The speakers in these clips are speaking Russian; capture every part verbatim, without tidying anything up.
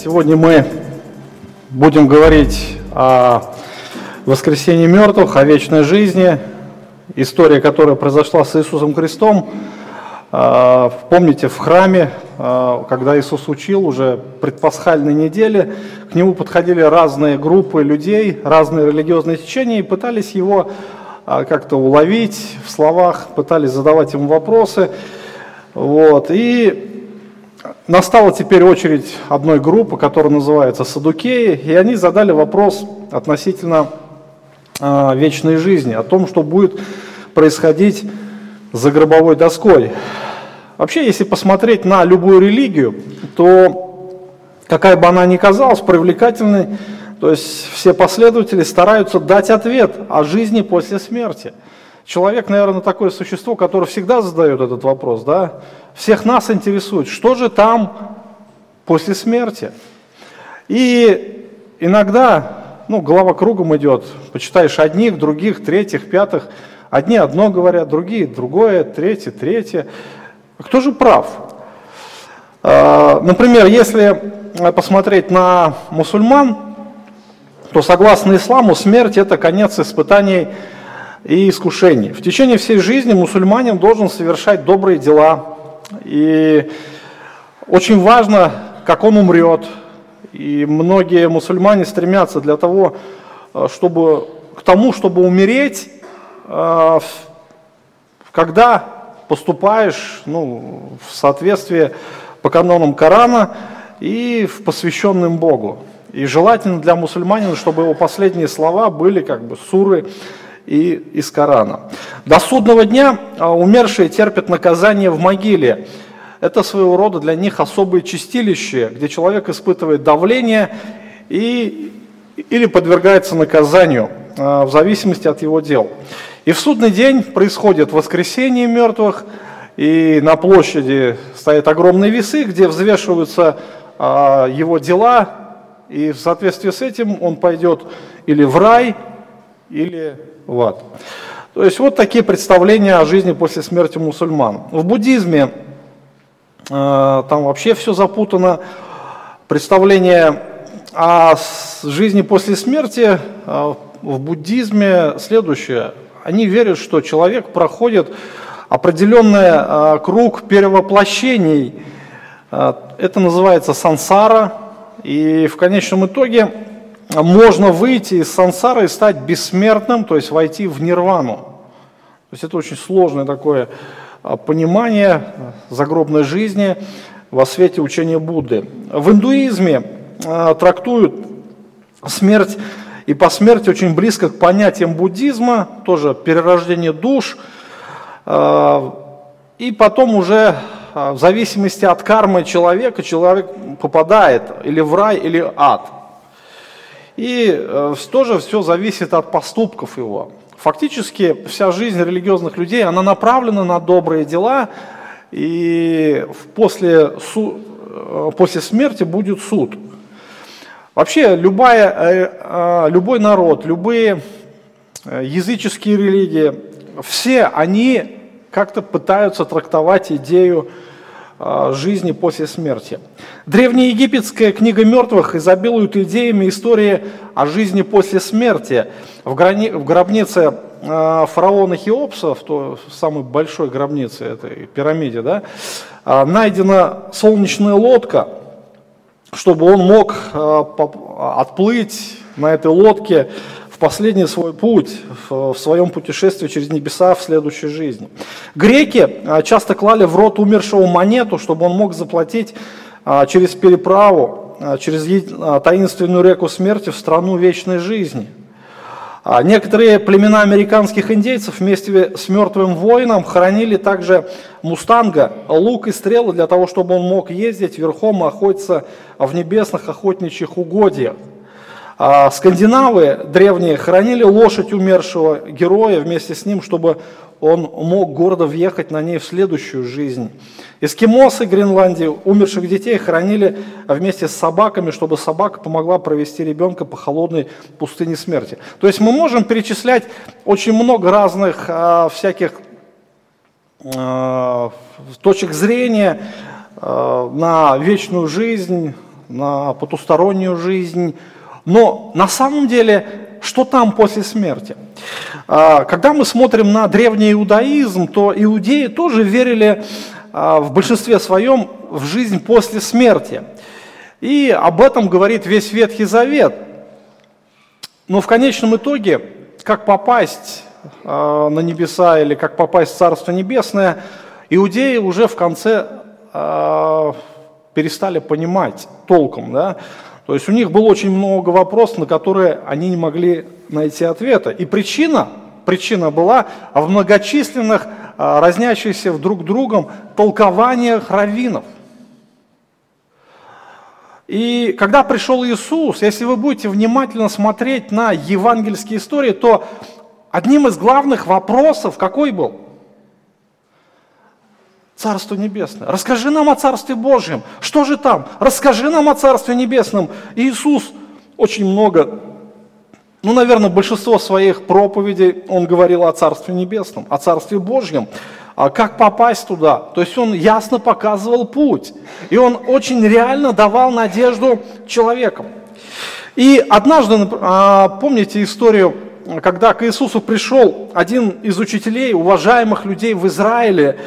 Сегодня мы будем говорить о воскресении мертвых, о вечной жизни, история, которая произошла с Иисусом Христом. Помните, в храме, когда Иисус учил уже предпасхальной неделе, к Нему подходили разные группы людей, разные религиозные течения и пытались Его как-то уловить в словах, пытались задавать Ему вопросы. Вот. И настала теперь очередь одной группы, которая называется Саддукеи, и они задали вопрос относительно э, вечной жизни, о том, что будет происходить за гробовой доской. Вообще, если посмотреть на любую религию, то какая бы она ни казалась привлекательной, то есть все последователи стараются дать ответ о жизни после смерти. Человек, наверное, такое существо, которое всегда задает этот вопрос, да? Всех нас интересует, что же там после смерти. И иногда, ну, голова кругом идет, почитаешь одних, других, третьих, пятых, одни одно говорят, другие другое, третье, третье. Кто же прав? Например, если посмотреть на мусульман, то согласно исламу смерть – это конец испытаний и искушений. В течение всей жизни мусульманин должен совершать добрые дела. И очень важно, как он умрет. И многие мусульмане стремятся для того, чтобы, к тому, чтобы умереть, когда поступаешь ну, в соответствии по канонам Корана и в посвященном Богу. И желательно для мусульманина, чтобы его последние слова были как бы суры и из Корана. До судного дня умершие терпят наказание в могиле. Это своего рода для них особые чистилища, где человек испытывает давление и, или подвергается наказанию, в зависимости от его дел. И в судный день происходит воскресение мертвых, и на площади стоят огромные весы, где взвешиваются его дела, и в соответствии с этим он пойдет или в рай, или в ад. То есть вот такие представления о жизни после смерти мусульман. В буддизме э, там вообще все запутано. Представление о жизни после смерти э, в буддизме следующее. Они верят, что человек проходит определенный э, круг перевоплощений. Э, это называется сансара. И в конечном итоге можно выйти из сансары и стать бессмертным, то есть войти в нирвану. То есть это очень сложное такое понимание загробной жизни во свете учения Будды. В индуизме трактуют смерть и посмертие очень близко к понятиям буддизма, тоже перерождение душ, и потом уже в зависимости от кармы человека человек попадает или в рай, или ад. И тоже все зависит от поступков его. Фактически вся жизнь религиозных людей, она направлена на добрые дела, и после, после смерти будет суд. Вообще любая, любой народ, любые языческие религии, все они как-то пытаются трактовать идею жизни после смерти. Древнеегипетская книга мертвых изобилует идеями истории о жизни после смерти. В, грани... в гробнице фараона Хеопса, в, той, в самой большой гробнице этой пирамиде, да, найдена солнечная лодка, чтобы он мог отплыть на этой лодке в последний свой путь, в своем путешествии через небеса в следующей жизни. Греки часто клали в рот умершего монету, чтобы он мог заплатить через переправу, через таинственную реку смерти в страну вечной жизни. Некоторые племена американских индейцев вместе с мертвым воином хоронили также мустанга, лук и стрелы для того, чтобы он мог ездить верхом и охотиться в небесных охотничьих угодьях. Скандинавы древние хранили лошадь умершего героя вместе с ним, чтобы он мог гордо въехать на ней в следующую жизнь. Эскимосы Гренландии умерших детей хранили вместе с собаками, чтобы собака помогла провести ребенка по холодной пустыне смерти. То есть мы можем перечислять очень много разных а, всяких а, точек зрения а, на вечную жизнь, на потустороннюю жизнь. Но на самом деле, что там после смерти? Когда мы смотрим на древний иудаизм, то иудеи тоже верили в большинстве своем в жизнь после смерти. И об этом говорит весь Ветхий Завет. Но в конечном итоге, как попасть на небеса или как попасть в Царство Небесное, иудеи уже в конце э, перестали понимать толком. Да? То есть у них было очень много вопросов, на которые они не могли найти ответа. И причина, причина была в многочисленных, э, разнящихся друг другом толкованиях раввинов. И когда пришел Иисус, если вы будете внимательно смотреть на евангельские истории, то одним из главных вопросов какой был? Царство Небесное. Расскажи нам о Царстве Божьем. Что же там? Расскажи нам о Царстве Небесном. И Иисус очень много, ну, наверное, большинство своих проповедей он говорил о Царстве Небесном, о Царстве Божьем, как попасть туда. То есть он ясно показывал путь. И он очень реально давал надежду человекам. И однажды, помните историю, когда к Иисусу пришел один из учителей, уважаемых людей в Израиле,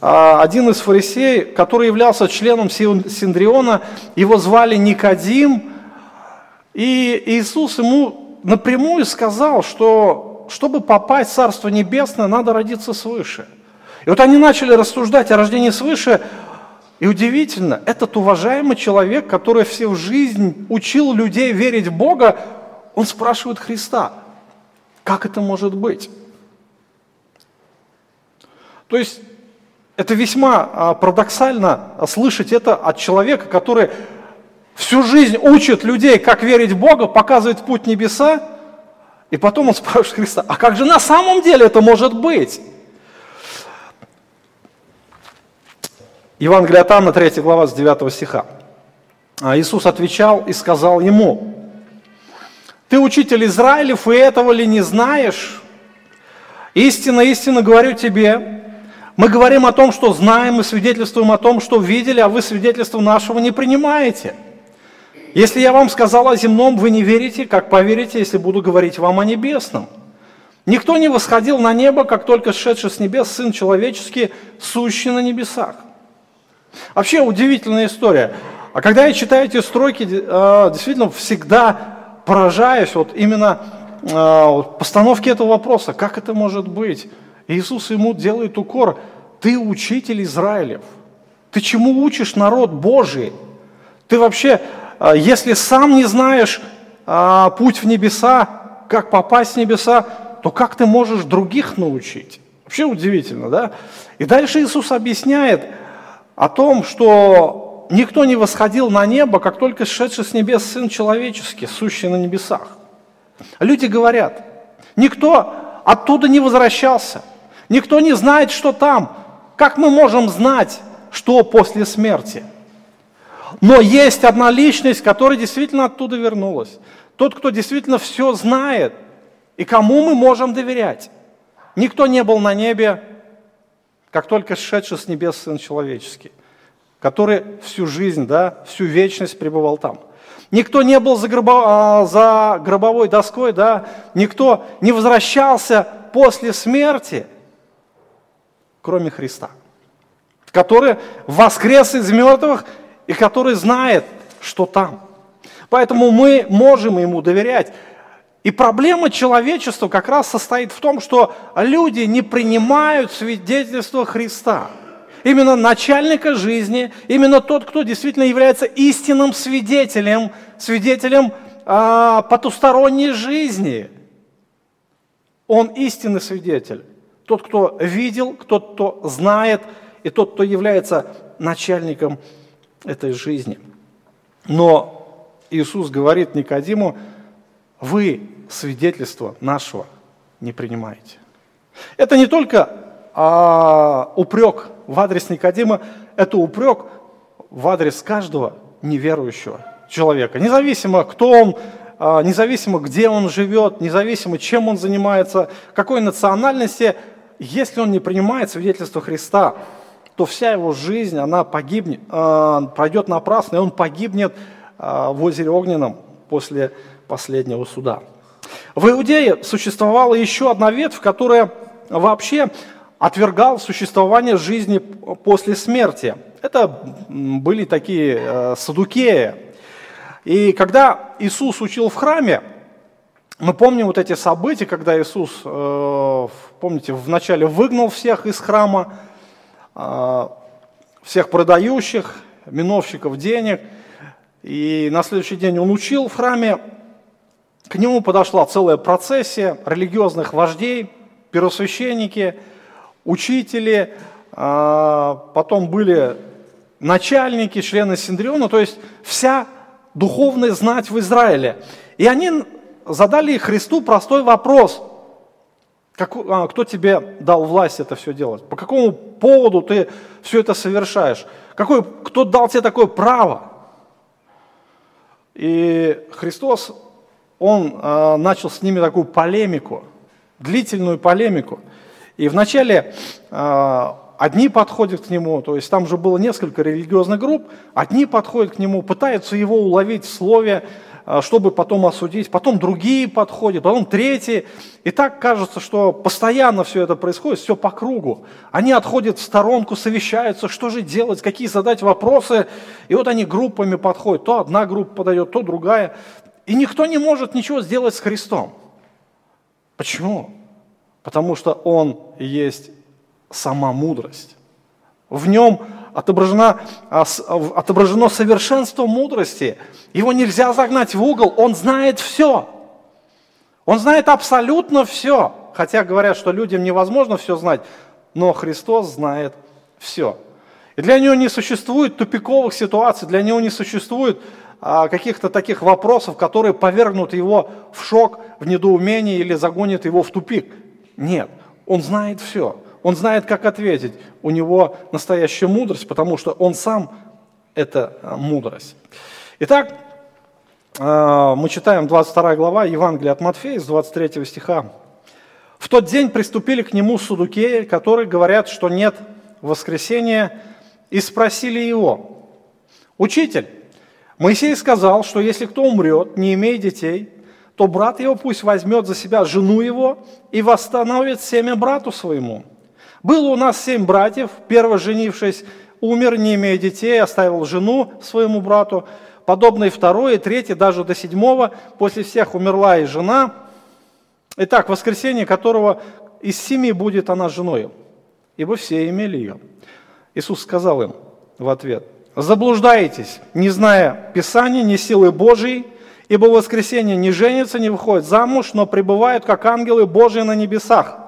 один из фарисеев, который являлся членом Синедриона, его звали Никодим, и Иисус ему напрямую сказал, что чтобы попасть в Царство Небесное, надо родиться свыше. И вот они начали рассуждать о рождении свыше, и удивительно, этот уважаемый человек, который всю жизнь учил людей верить в Бога, он спрашивает Христа: как это может быть? То есть это весьма парадоксально слышать это от человека, который всю жизнь учит людей, как верить в Бога, показывает путь небеса, и потом он спрашивает Христа: а как же на самом деле это может быть? Евангелие от Иоанна, третья глава, с девятого стиха. Иисус отвечал и сказал ему: «Ты учитель Израилев, и этого ли не знаешь? Истинно, истинно говорю тебе, мы говорим о том, что знаем, и свидетельствуем о том, что видели, а вы свидетельства нашего не принимаете. Если я вам сказал о земном, вы не верите, как поверите, если буду говорить вам о небесном. Никто не восходил на небо, как только сшедший с небес Сын Человеческий, сущий на небесах». Вообще удивительная история. А когда я читаю эти строки, действительно всегда поражаюсь вот именно э, постановке этого вопроса, как это может быть. Иисус ему делает укор: ты учитель Израилев, ты чему учишь народ Божий? Ты вообще, э, если сам не знаешь э, путь в небеса, как попасть в небеса, то как ты можешь других научить? Вообще удивительно, да? И дальше Иисус объясняет о том, что никто не восходил на небо, как только сшедший с небес Сын Человеческий, сущий на небесах. Люди говорят, никто оттуда не возвращался, никто не знает, что там. Как мы можем знать, что после смерти? Но есть одна личность, которая действительно оттуда вернулась. Тот, кто действительно все знает, и кому мы можем доверять. Никто не был на небе, как только сшедший с небес Сын Человеческий, который всю жизнь, да, всю вечность пребывал там. Никто не был за, гробо, за гробовой доской, да, никто не возвращался после смерти, кроме Христа, который воскрес из мертвых и который знает, что там. Поэтому мы можем ему доверять. И проблема человечества как раз состоит в том, что люди не принимают свидетельство Христа. Именно начальника жизни, именно тот, кто действительно является истинным свидетелем, свидетелем а, потусторонней жизни. Он истинный свидетель. Тот, кто видел, тот, кто знает, и тот, кто является начальником этой жизни. Но Иисус говорит Никодиму: вы свидетельство нашего не принимаете. Это не только а, упрек в адрес Никодима, это упрек в адрес каждого неверующего человека. Независимо, кто он, независимо, где он живет, независимо, чем он занимается, какой национальности, если он не принимает свидетельство Христа, то вся его жизнь, она погибнет, пройдет напрасно, и он погибнет в озере Огненном после последнего суда. В Иудее существовала еще одна ветвь, которая вообще отвергала существование жизни после смерти. Это были такие саддукеи. И когда Иисус учил в храме, мы помним вот эти события, когда Иисус, помните, вначале выгнал всех из храма, всех продающих, миновщиков денег, и на следующий день он учил в храме, к нему подошла целая процессия религиозных вождей, первосвященники, учители, потом были начальники, члены Синедриона, то есть вся духовная знать в Израиле. И они задали Христу простой вопрос: кто тебе дал власть это все делать? По какому поводу ты все это совершаешь? Какой, кто дал тебе такое право? И Христос, он начал с ними такую полемику, длительную полемику. И вначале одни подходят к нему, то есть там же было несколько религиозных групп, одни подходят к нему, пытаются его уловить в слове, чтобы потом осудить, потом другие подходят, потом третьи. И так кажется, что постоянно все это происходит, все по кругу. Они отходят в сторонку, совещаются, что же делать, какие задать вопросы. И вот они группами подходят, то одна группа подойдет, то другая. И никто не может ничего сделать с Христом. Почему? Потому что Он есть сама мудрость. В Нем отображено, отображено совершенство мудрости. Его нельзя загнать в угол, Он знает все. Он знает абсолютно все. Хотя говорят, что людям невозможно все знать, но Христос знает все. И для Него не существует тупиковых ситуаций, для Него не существует каких-то таких вопросов, которые повергнут Его в шок, в недоумение или загонят Его в тупик. Нет, Он знает все. Он знает, как ответить. У него настоящая мудрость, потому что он сам – это мудрость. Итак, мы читаем двадцать вторая глава Евангелия от Матфея, с двадцать третьего стиха. «В тот день приступили к нему саддукеи, которые говорят, что нет воскресения, и спросили его: „Учитель, Моисей сказал, что если кто умрет, не имея детей, то брат его пусть возьмет за себя жену его и восстановит семя брату своему. Было у нас семь братьев, первый, женившись, умер, не имея детей, оставил жену своему брату, подобный второй и третий, даже до седьмого, после всех умерла и жена. Итак, воскресение которого из семи будет она женой, ибо все имели ее“». Иисус сказал им в ответ: «Заблуждаетесь, не зная Писания, ни силы Божьей, ибо воскресение не женится, не выходит замуж, но пребывают, как ангелы Божьи на небесах.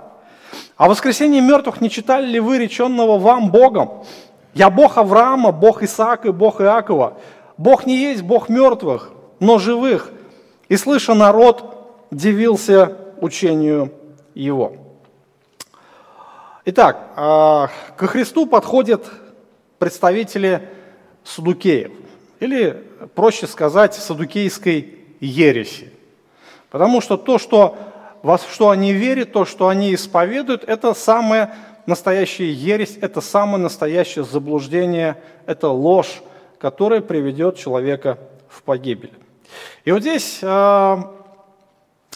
А воскресение мертвых не читали ли вы реченного вам Богом? Я Бог Авраама, Бог Исаака и Бог Иакова. Бог не есть Бог мертвых, но живых. И, слыша народ, дивился учению его». Итак, ко Христу подходят представители саддукеев, или, проще сказать, саддукейской ереси. Потому что то, что... во что они верят, то, что они исповедуют, это самая настоящая ересь, это самое настоящее заблуждение, это ложь, которая приведет человека в погибель. И вот здесь э,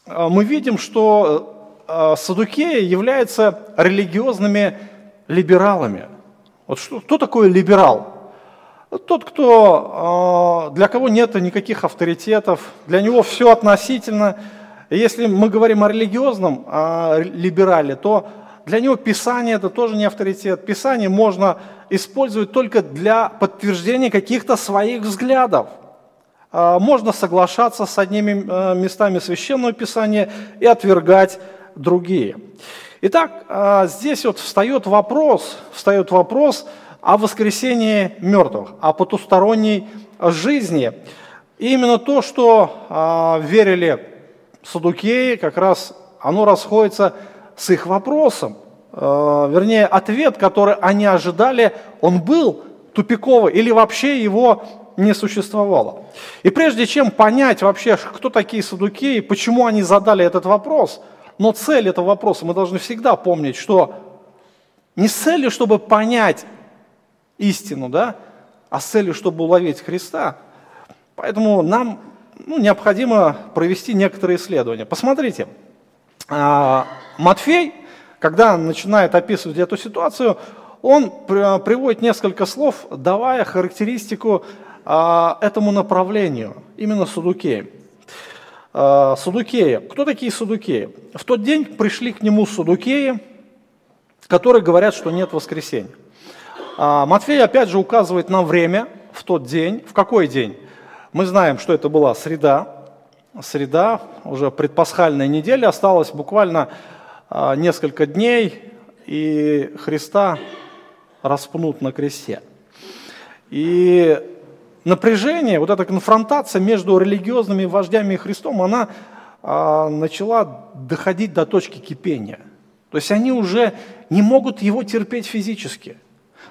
мы видим, что э, саддукеи являются религиозными либералами. Вот что, кто такой либерал? Тот, кто, э, для кого нет никаких авторитетов, для него все относительно. Если мы говорим о религиозном о либерале, то для него Писание – это тоже не авторитет. Писание можно использовать только для подтверждения каких-то своих взглядов. Можно соглашаться с одними местами Священного Писания и отвергать другие. Итак, здесь вот встает вопрос, встает вопрос о воскресении мертвых, о потусторонней жизни. И именно то, что верили саддукеи, как раз оно расходится с их вопросом. Э, вернее, ответ, который они ожидали, он был тупиковый или вообще его не существовало. И прежде чем понять вообще, кто такие саддукеи, почему они задали этот вопрос, но цель этого вопроса, мы должны всегда помнить, что не с целью, чтобы понять истину, да, а с целью, чтобы уловить Христа. Поэтому нам ну, необходимо провести некоторые исследования. Посмотрите, Матфей, когда начинает описывать эту ситуацию, он приводит несколько слов, давая характеристику этому направлению, именно саддукеям. Саддукеи. Кто такие саддукеи? В тот день пришли к нему саддукеи, которые говорят, что нет воскресенья. Матфей опять же указывает на время, в тот день. В какой день? Мы знаем, что это была среда. Среда, уже предпасхальная неделя, осталось буквально несколько дней, и Христа распнут на кресте. И напряжение, вот эта конфронтация между религиозными вождями и Христом, она а, начала доходить до точки кипения. То есть они уже не могут его терпеть физически.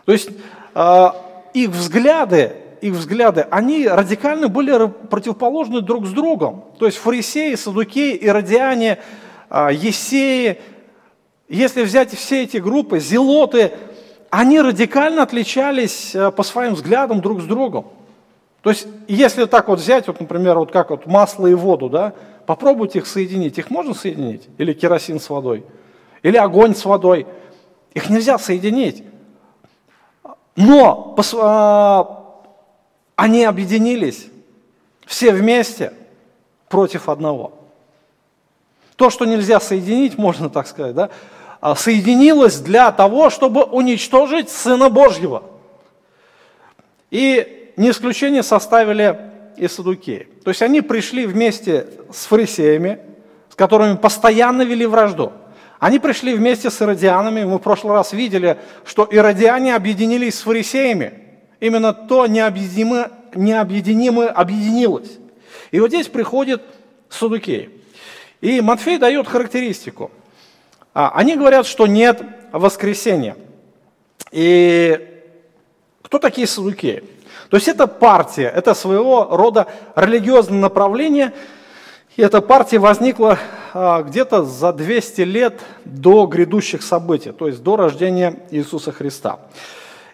То есть а, их взгляды, их взгляды, они радикально были противоположны друг с другом. То есть фарисеи, саддукеи, иродиане, а, ессеи, если взять все эти группы, зелоты, они радикально отличались а, по своим взглядам друг с другом. То есть, если так вот взять, вот, например, вот как вот масло и воду, да, попробуйте их соединить. Их можно соединить? Или керосин с водой? Или огонь с водой? Их нельзя соединить. Но а, они объединились все вместе против одного. То, что нельзя соединить, можно так сказать, да, соединилось для того, чтобы уничтожить Сына Божьего. И не исключение составили и саддукеи. То есть они пришли вместе с фарисеями, с которыми постоянно вели вражду. Они пришли вместе с иродианами. Мы в прошлый раз видели, что иродиане объединились с фарисеями. Именно то необъединимое, необъединимое объединилось. И вот здесь приходят саддукеи. И Матфей дает характеристику. Они говорят, что нет воскресения. И кто такие саддукеи? То есть это партия, это своего рода религиозное направление. И эта партия возникла а, где-то за двести лет до грядущих событий, то есть до рождения Иисуса Христа.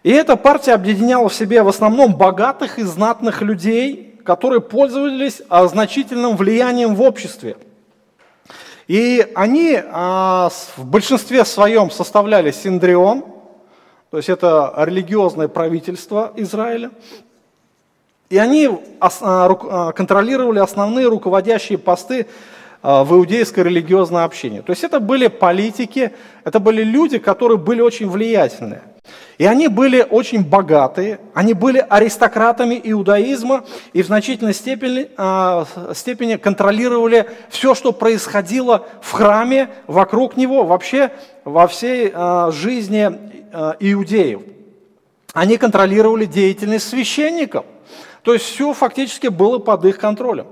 И эта партия объединяла в себе в основном богатых и знатных людей, которые пользовались а, значительным влиянием в обществе. И они а, в большинстве своем составляли Синедрион, то есть это религиозное правительство Израиля. И они контролировали основные руководящие посты в иудейской религиозной общине. То есть это были политики, это были люди, которые были очень влиятельные. И они были очень богатые, они были аристократами иудаизма и в значительной степени, степени контролировали все, что происходило в храме, вокруг него, вообще во всей жизни иудеев. Они контролировали деятельность священников. То есть все фактически было под их контролем.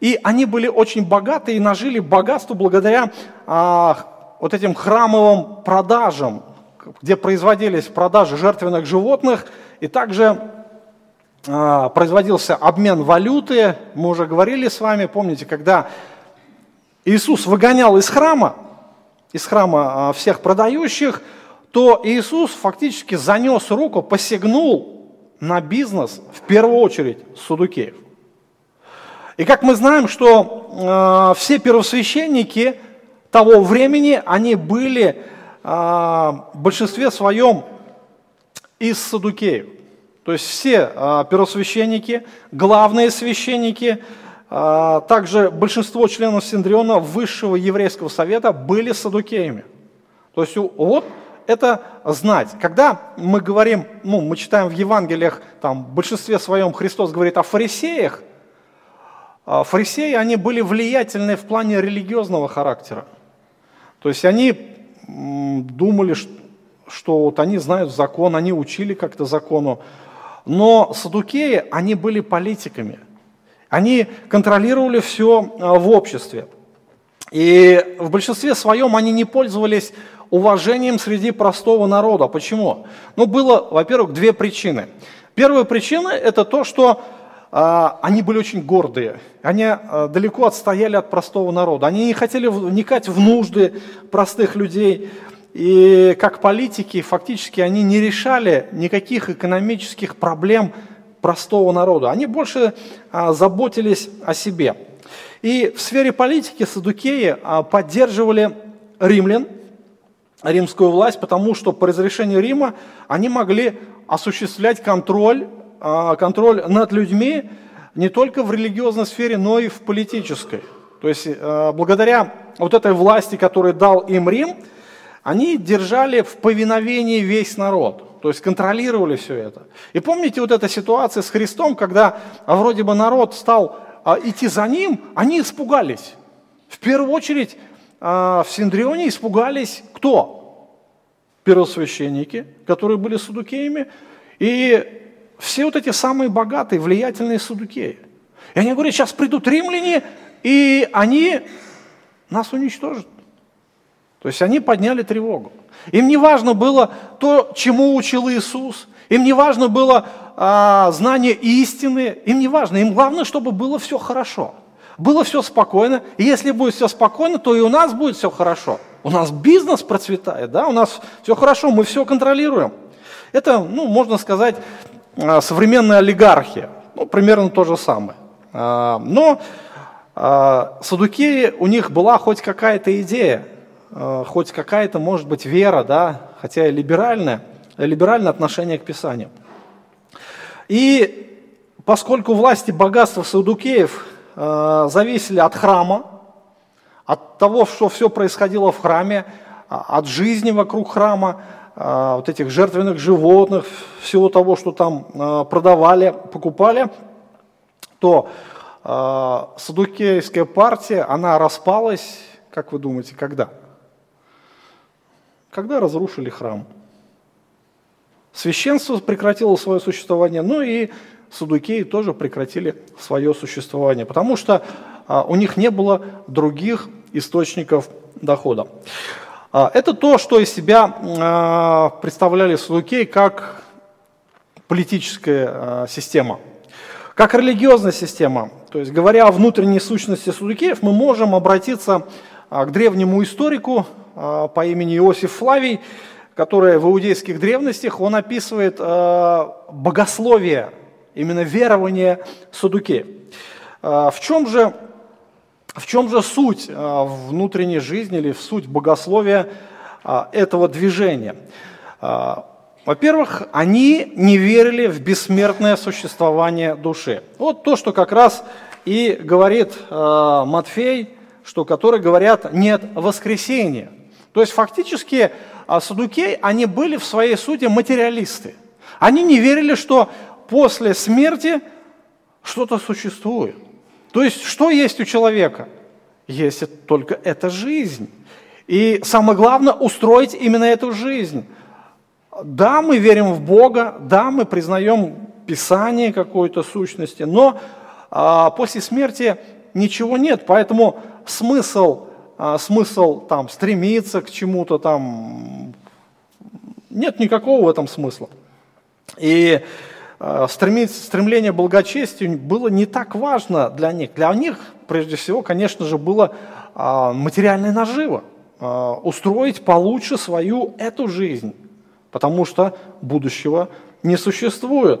И они были очень богаты и нажили богатство благодаря а, вот этим храмовым продажам, где производились продажи жертвенных животных, и также а, производился обмен валюты. Мы уже говорили с вами, помните, когда Иисус выгонял из храма, из храма всех продающих, то Иисус фактически занес руку, посягнул на бизнес, в первую очередь, саддукеев. И как мы знаем, что э, все первосвященники того времени, они были э, в большинстве своем из саддукеев. То есть все э, первосвященники, главные священники, э, также большинство членов Синедриона Высшего Еврейского Совета были саддукеями. То есть вот это знать. Когда мы говорим, ну, мы читаем в Евангелиях, там, в большинстве своем Христос говорит о фарисеях, фарисеи, они были влиятельны в плане религиозного характера. То есть они думали, что вот они знают закон, они учили как-то закону. Но саддукеи, они были политиками. Они контролировали все в обществе. И в большинстве своем они не пользовались уважением среди простого народа. Почему? Ну, было, во-первых, две причины. Первая причина – это то, что э, они были очень гордые. Они э, далеко отстояли от простого народа. Они не хотели вникать в нужды простых людей. И как политики, фактически, они не решали никаких экономических проблем простого народа. Они больше заботились о себе. И в сфере политики саддукеи поддерживали римлян, римскую власть, потому что по разрешению Рима они могли осуществлять контроль, контроль над людьми не только в религиозной сфере, но и в политической. То есть благодаря вот этой власти, которую дал им Рим, они держали в повиновении весь народ, то есть контролировали все это. И помните вот эта ситуация с Христом, когда вроде бы народ стал идти за ним, они испугались. В первую очередь в Синедрионе испугались кто? Первосвященники, которые были саддукеями, и все вот эти самые богатые, влиятельные саддукеи. И они говорят, сейчас придут римляне, и они нас уничтожат. То есть они подняли тревогу. Им не важно было то, чему учил Иисус. Им не важно было а, знание истины. Им не важно. Им главное, чтобы было все хорошо. Было все спокойно. И если будет все спокойно, то и у нас будет все хорошо. У нас бизнес процветает, да? У нас все хорошо, мы все контролируем. Это, ну, можно сказать, современная олигархия. Ну, примерно то же самое. А, но а, саддукеи, у них была хоть какая-то идея, хоть какая-то, может быть, вера, да, хотя и либеральная, либеральное отношение к Писанию. И поскольку власти богатства саддукеев э, зависели от храма, от того, что все происходило в храме, от жизни вокруг храма, э, вот этих жертвенных животных, всего того, что там э, продавали, покупали, то э, саддукейская партия, она распалась, как вы думаете, когда? Когда разрушили храм. Священство прекратило свое существование, ну и саддукеи тоже прекратили свое существование, потому что а, у них не было других источников дохода. А, это то, что из себя а, представляли саддукеи как политическая а, система, как религиозная система. То есть, говоря о внутренней сущности саддукеев, мы можем обратиться а, к древнему историку, по имени Иосиф Флавий, который в иудейских древностях, он описывает богословие, именно верование саддукеев. В чем же, в чем же суть внутренней жизни или в суть богословия этого движения? Во-первых, они не верили в бессмертное существование души. Вот то, что как раз и говорит Матфей, что, которые говорят, нет воскресения. То есть фактически саддукеи, они были в своей сути материалисты. Они не верили, что после смерти что-то существует. То есть что есть у человека? Есть только эта жизнь. И самое главное – устроить именно эту жизнь. Да, мы верим в Бога, да, мы признаем Писание какой-то сущности, но а, после смерти ничего нет, поэтому смысл, а, смысл там, стремиться к чему-то, там, нет никакого в этом смысла. И а, стремление к благочестию было не так важно для них. Для них, прежде всего, конечно же, было а, материальная нажива, а, устроить получше свою эту жизнь, потому что будущего не существует.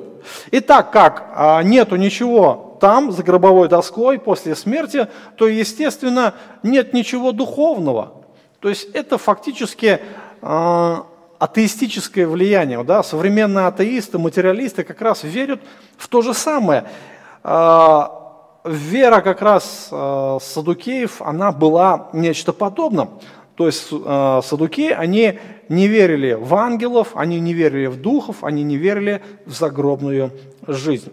И так как а, нету ничего там, за гробовой доской, после смерти, то, естественно, нет ничего духовного. То есть это фактически э, атеистическое влияние. Да? Современные атеисты, материалисты как раз верят в то же самое. Э, вера как раз э, саддукеев, она была нечто подобным. То есть э, саддукеи, они не верили в ангелов, они не верили в духов, они не верили в загробную жизнь.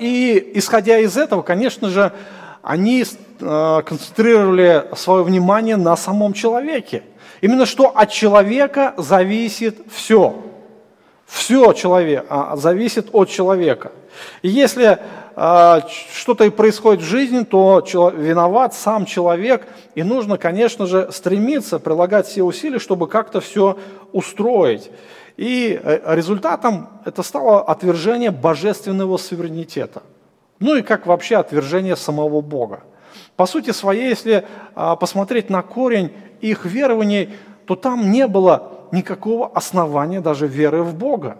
И, исходя из этого, конечно же, они концентрировали свое внимание на самом человеке. Именно что от человека зависит все. Все человек, зависит от человека. И если что-то и происходит в жизни, то виноват сам человек. И нужно, конечно же, стремиться, прилагать все усилия, чтобы как-то все устроить. И результатом это стало отвержение божественного суверенитета. Ну и как вообще отвержение самого Бога. По сути своей, если посмотреть на корень их верований, то там не было никакого основания даже веры в Бога.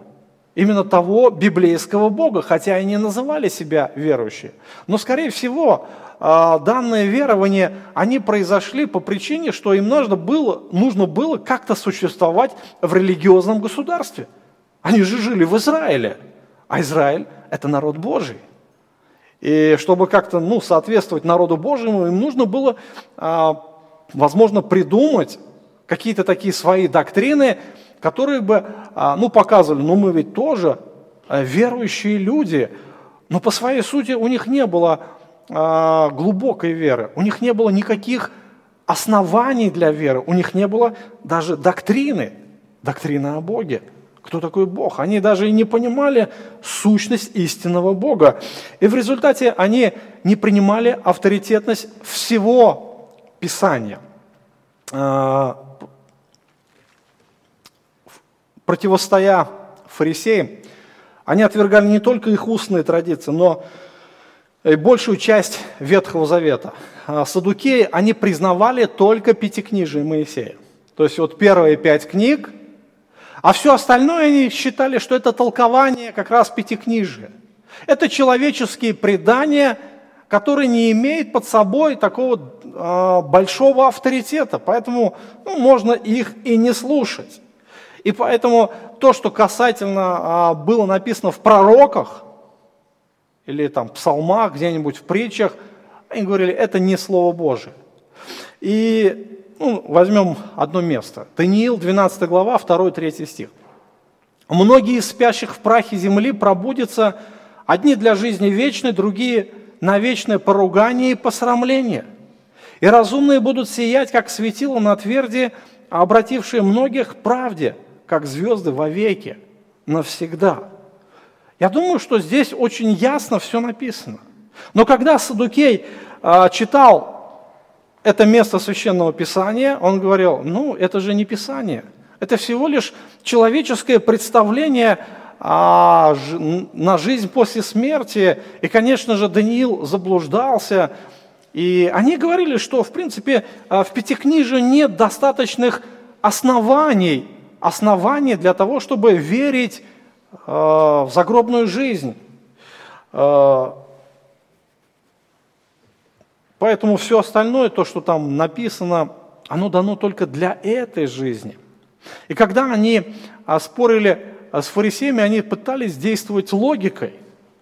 именно того библейского Бога, хотя они называли себя верующие. Но, скорее всего, данные верования, они произошли по причине, что им нужно было, нужно было как-то существовать в религиозном государстве. Они же жили в Израиле, а Израиль – это народ Божий. И чтобы как-то ну, соответствовать народу Божьему, им нужно было, возможно, придумать какие-то такие свои доктрины, которые бы ну, показывали, ну мы ведь тоже верующие люди, но по своей сути у них не было глубокой веры, у них не было никаких оснований для веры, у них не было даже доктрины, доктрина о Боге. Кто такой Бог? Они даже и не понимали сущность истинного Бога. И в результате они не принимали авторитетность всего Писания. Противостоя фарисеям, они отвергали не только их устные традиции, но и большую часть Ветхого Завета. Саддукеи, они признавали только пятикнижие Моисея. То есть вот первые пять книг, а все остальное они считали, что это толкование как раз пятикнижия. Это человеческие предания, которые не имеют под собой такого э, большого авторитета, поэтому ну, можно их и не слушать. И поэтому то, что касательно было написано в пророках или там псалмах, где-нибудь в притчах, они говорили, это не Слово Божие. И ну, возьмем одно место. Даниил, двенадцатая глава, второй-третий стих. «Многие из спящих в прахе земли пробудятся, одни для жизни вечной, другие на вечное поругание и посрамление. И разумные будут сиять, как светило на тверди, а обратившие многих к правде, как звезды вовеки, навсегда». Я думаю, что здесь очень ясно все написано. Но когда Саддукей э, читал это место Священного Писания, он говорил, ну, это же не Писание, это всего лишь человеческое представление э, ж, на жизнь после смерти. И, конечно же, Даниил заблуждался. И они говорили, что, в принципе, в Пятикнижии нет достаточных оснований, оснований для того, чтобы верить в загробную жизнь. Поэтому все остальное, то, что там написано, оно дано только для этой жизни. И когда они спорили с фарисеями, они пытались действовать логикой.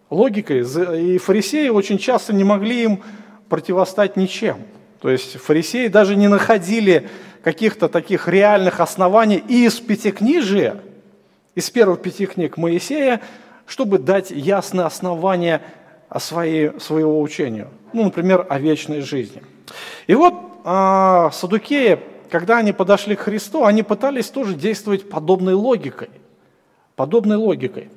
Логикой. И фарисеи очень часто не могли им противостать ничем. То есть фарисеи даже не находили каких-то таких реальных оснований и из пятикнижия, из первых пяти книг Моисея, чтобы дать ясные основания своей, своего учению. Ну, например, о вечной жизни. И вот а, саддукеи, когда они подошли к Христу, они пытались тоже действовать подобной логикой. Подобной логикой.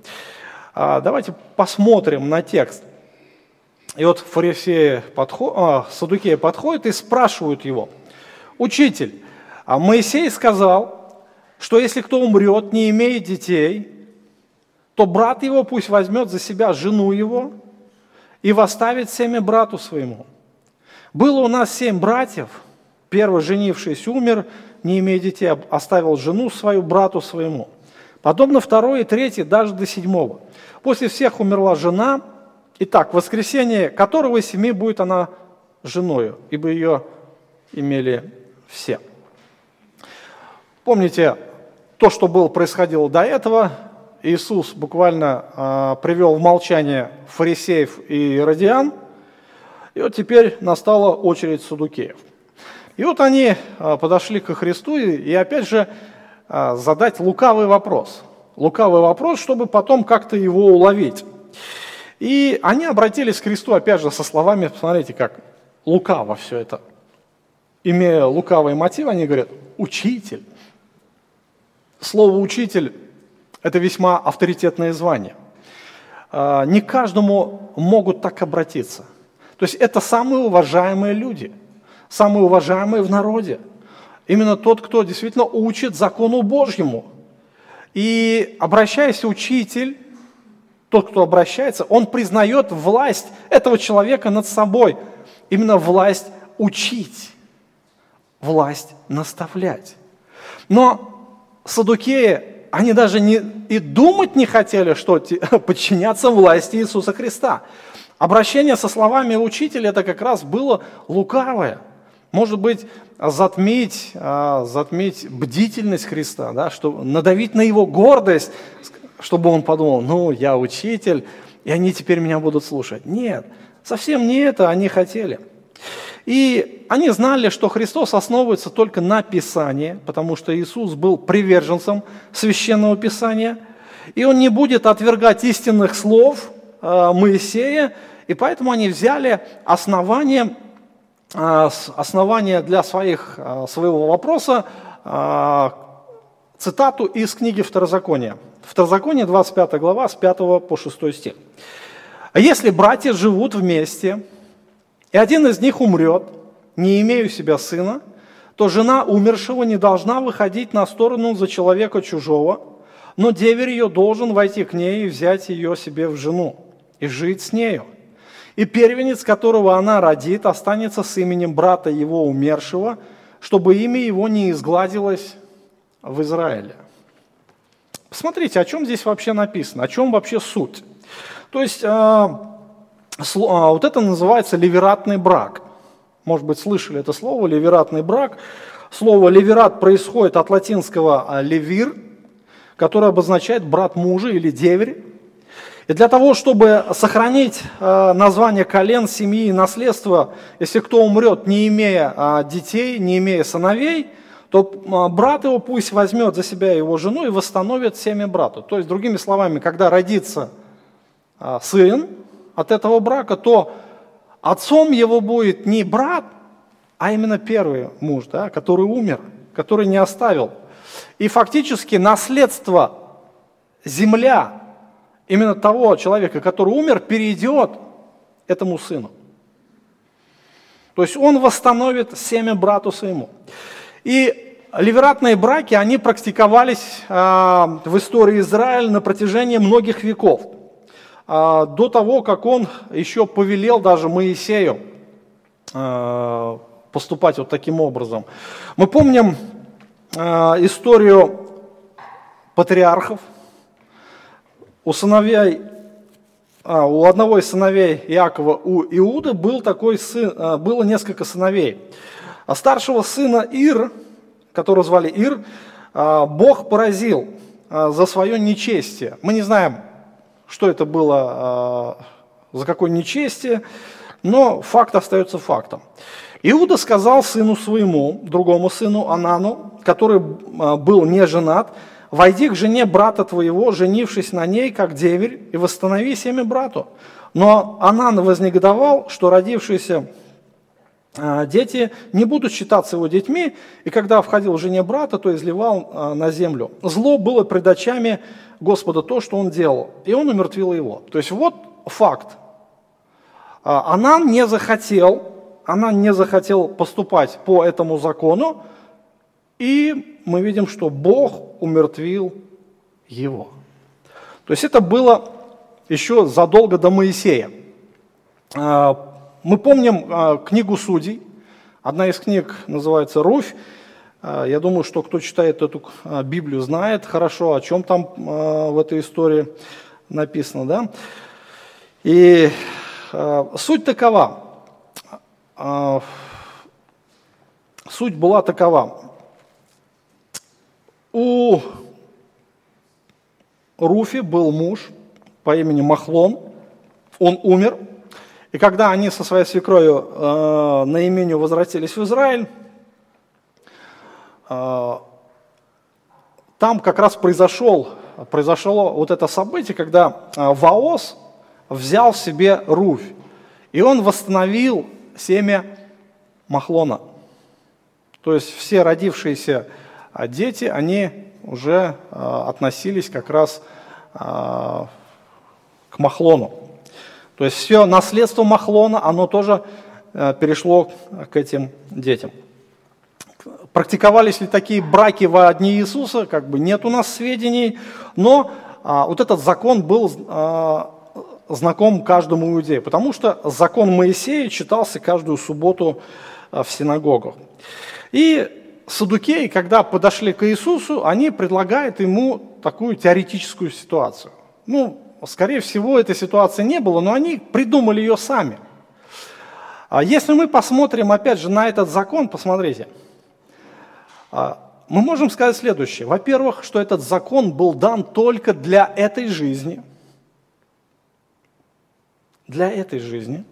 А, давайте посмотрим на текст. И вот фарисеи подход, а, Саддукеи подходят и спрашивают его: «Учитель, а Моисей сказал, что если кто умрет, не имея детей, то брат его пусть возьмет за себя жену его и восставит семя брату своему. Было у нас семь братьев, первый, женившись, умер, не имея детей, оставил жену свою брату своему. Подобно второй и третий, даже до седьмого. После всех умерла жена. Итак, воскресение которого из семи будет она женою, ибо ее имели все». Помните то, что было, происходило до этого. Иисус буквально э, привел в молчание фарисеев и иродиан. И вот теперь настала очередь саддукеев. И вот они э, подошли ко Христу и, и опять же э, задать лукавый вопрос. Лукавый вопрос, чтобы потом как-то его уловить. И они обратились к Христу, опять же, со словами, посмотрите, как лукаво все это. Имея лукавые мотивы, они говорят: «Учитель». Слово «учитель» – это весьма авторитетное звание. Не к каждому могут так обратиться. То есть это самые уважаемые люди, самые уважаемые в народе. Именно тот, кто действительно учит закону Божьему. И обращаясь «учитель», тот, кто обращается, он признает власть этого человека над собой. Именно власть учить, власть наставлять. Но саддукеи, Они даже не, и думать не хотели, что подчиняться власти Иисуса Христа. Обращение со словами «учитель» это как раз было лукавое. Может быть, затмить, затмить бдительность Христа, да, чтобы надавить на его гордость, чтобы он подумал, ну, я учитель, и они теперь меня будут слушать. Нет, совсем не это они хотели. И они знали, что Христос основывается только на Писании, потому что Иисус был приверженцем Священного Писания, и Он не будет отвергать истинных слов Моисея, и поэтому они взяли основание, основание для своих, своего вопроса, цитату из книги Второзакония. Второзаконие, двадцать пятая глава, с пятого по шестой стих. «Если братья живут вместе, и один из них умрет, не имея у себя сына, то жена умершего не должна выходить на сторону за человека чужого, но деверь ее должен войти к ней и взять ее себе в жену, и жить с нею. И первенец, которого она родит, останется с именем брата его умершего, чтобы имя его не изгладилось в Израиле». Посмотрите, о чем здесь вообще написано, о чем вообще суть. То есть... Вот это называется ливератный брак. Может быть, слышали это слово, ливератный брак. Слово «ливерат» происходит от латинского «левир», которое обозначает брат мужа или деверь. И для того, чтобы сохранить название колен, семьи и наследства, если кто умрет, не имея детей, не имея сыновей, то брат его пусть возьмет за себя его жену и восстановит семя брату. То есть, другими словами, когда родится сын от этого брака, то отцом его будет не брат, а именно первый муж, да, который умер, который не оставил. И фактически наследство, земля именно того человека, который умер, перейдет этому сыну. То есть он восстановит семя брату своему. И ливератные браки, они практиковались в истории Израиля на протяжении многих веков, до того, как он еще повелел даже Моисею поступать вот таким образом. Мы помним историю патриархов. У, сыновей, у одного из сыновей Иакова, у Иуды, был такой сын, было несколько сыновей. А старшего сына Ир, которого звали Ир, Бог поразил за свое нечестие. Мы не знаем, что это было, за какое нечестие, но факт остается фактом. Иуда сказал сыну своему, другому сыну Анану, который был не женат, «Войди к жене брата твоего, женившись на ней, как деверь, и восстанови семя брату». Но Анан вознегодовал, что родившиеся дети не будут считаться его детьми, и когда входил в жене брата, то изливал на землю. Зло было пред очами Господа то, что он делал, и он умертвил его. То есть вот факт. Анан не захотел, Анан не захотел поступать по этому закону, и мы видим, что Бог умертвил его. То есть это было еще задолго до Моисея. Мы помним книгу Судей, одна из книг называется «Руфь». Я думаю, что кто читает эту Библию, знает хорошо, о чем там в этой истории написано. Да? И суть такова, суть была такова. У Руфи был муж по имени Махлон, он умер. И когда они со своей свекровью э, наименью возвратились в Израиль, э, там как раз произошел, произошло вот это событие, когда э, Воос взял себе Руфь, и он восстановил семя Махлона. То есть все родившиеся дети, они уже э, относились как раз э, к Махлону. То есть все наследство Махлона, оно тоже перешло к этим детям. Практиковались ли такие браки во дни Иисуса, как бы нет у нас сведений, но вот этот закон был знаком каждому иудею, потому что закон Моисея читался каждую субботу в синагогах. И саддукеи, когда подошли к Иисусу, они предлагают ему такую теоретическую ситуацию. Ну, скорее всего, этой ситуации не было, но они придумали ее сами. Если мы посмотрим, опять же, на этот закон, посмотрите, мы можем сказать следующее. Во-первых, что этот закон был дан только для этой жизни. Для этой жизни.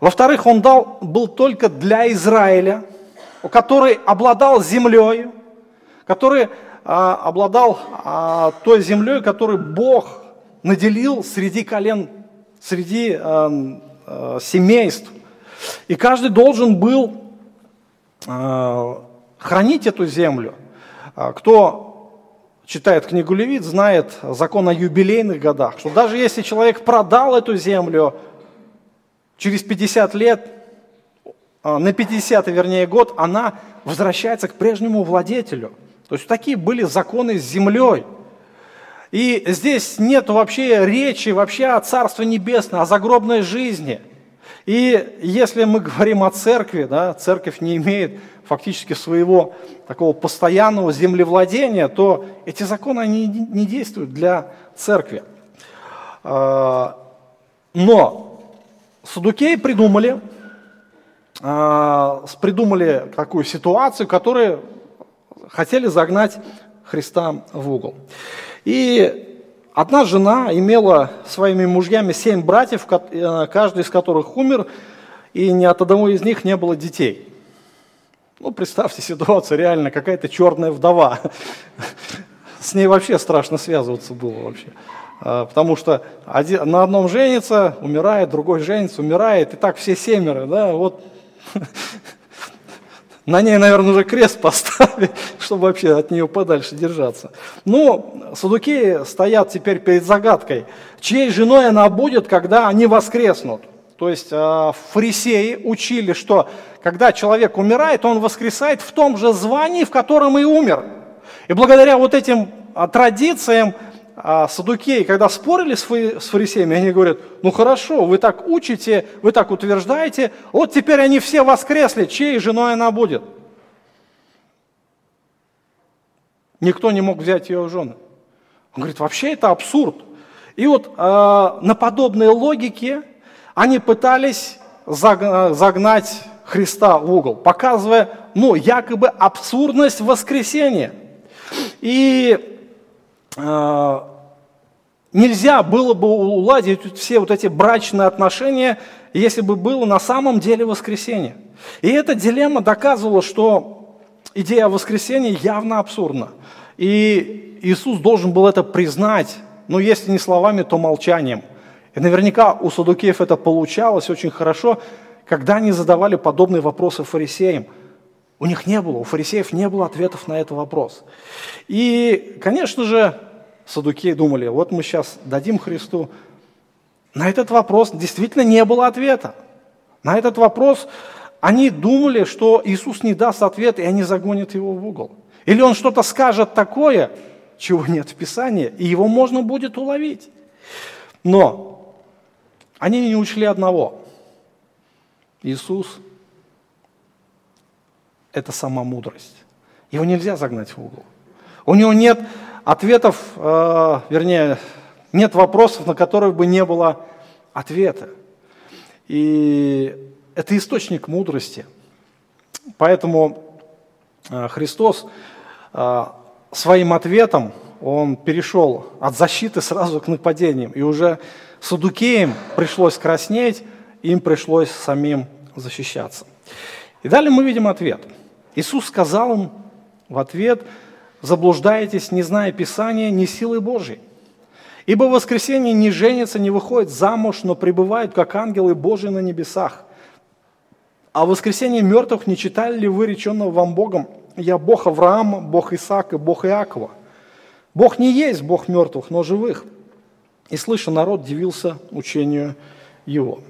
Во-вторых, он дал, был только для Израиля, который обладал землей, который а, обладал а, той землей, которую Бог наделил среди колен, среди а, а, семейств. И каждый должен был а, хранить эту землю. А, кто читает книгу Левит, знает закон о юбилейных годах, что даже если человек продал эту землю через пятьдесят лет, на пятидесятый, вернее, год, она возвращается к прежнему владетелю. То есть такие были законы с землей. И здесь нет вообще речи вообще о Царстве Небесном, о загробной жизни. И если мы говорим о церкви, да, церковь не имеет фактически своего такого постоянного землевладения, то эти законы они не действуют для церкви. Но саддукеи придумали... придумали такую ситуацию, которые хотели загнать Христа в угол. И одна жена имела своими мужьями семь братьев, каждый из которых умер, и ни от одного из них не было детей. Ну, представьте ситуацию, реально, какая-то черная вдова. С ней вообще страшно связываться было вообще. Потому что один, на одном женится, умирает, другой женится, умирает, и так все семеро, да, вот. На ней, наверное, уже крест поставили, чтобы вообще от нее подальше держаться. Но саддукеи стоят теперь перед загадкой, чьей женой она будет, когда они воскреснут. То есть фарисеи учили, что когда человек умирает, он воскресает в том же звании, в котором и умер. И благодаря вот этим традициям саддукеи, когда спорили с фарисеями, они говорят: ну хорошо, вы так учите, вы так утверждаете, вот теперь они все воскресли, чьей женой она будет? Никто не мог взять ее в жены. Он говорит: вообще это абсурд. И вот э, на подобной логике они пытались загнать Христа в угол, показывая, ну, якобы абсурдность воскресения. И нельзя было бы уладить все вот эти брачные отношения, если бы было на самом деле воскресение. И эта дилемма доказывала, что идея воскресения явно абсурдна. И Иисус должен был это признать, но если не словами, то молчанием. И наверняка у саддукеев это получалось очень хорошо, когда они задавали подобные вопросы фарисеям. У них не было, у фарисеев не было ответов на этот вопрос. И, конечно же, саддукеи думали: вот мы сейчас дадим Христу. На этот вопрос действительно не было ответа. На этот вопрос они думали, что Иисус не даст ответ, и они загонят его в угол. Или он что-то скажет такое, чего нет в Писании, и его можно будет уловить. Но они не учли одного. Иисус – это сама мудрость. Его нельзя загнать в угол. У него нет ответов, э, вернее, нет вопросов, на которые бы не было ответа. И это источник мудрости. Поэтому э, Христос э, своим ответом, он перешел от защиты сразу к нападениям. И уже саддукеям пришлось краснеть, им пришлось самим защищаться. И далее мы видим ответ. Иисус сказал им в ответ: заблуждаетесь, не зная Писания, ни силы Божьей. Ибо в воскресенье не женится, не выходит замуж, но пребывают, как ангелы Божьи на небесах. А в воскресенье мертвых не читали ли вы реченного вам Богом: я Бог Авраама, Бог Исаака, Бог Иакова? Бог не есть Бог мертвых, но живых. И, слыша народ, дивился учению его.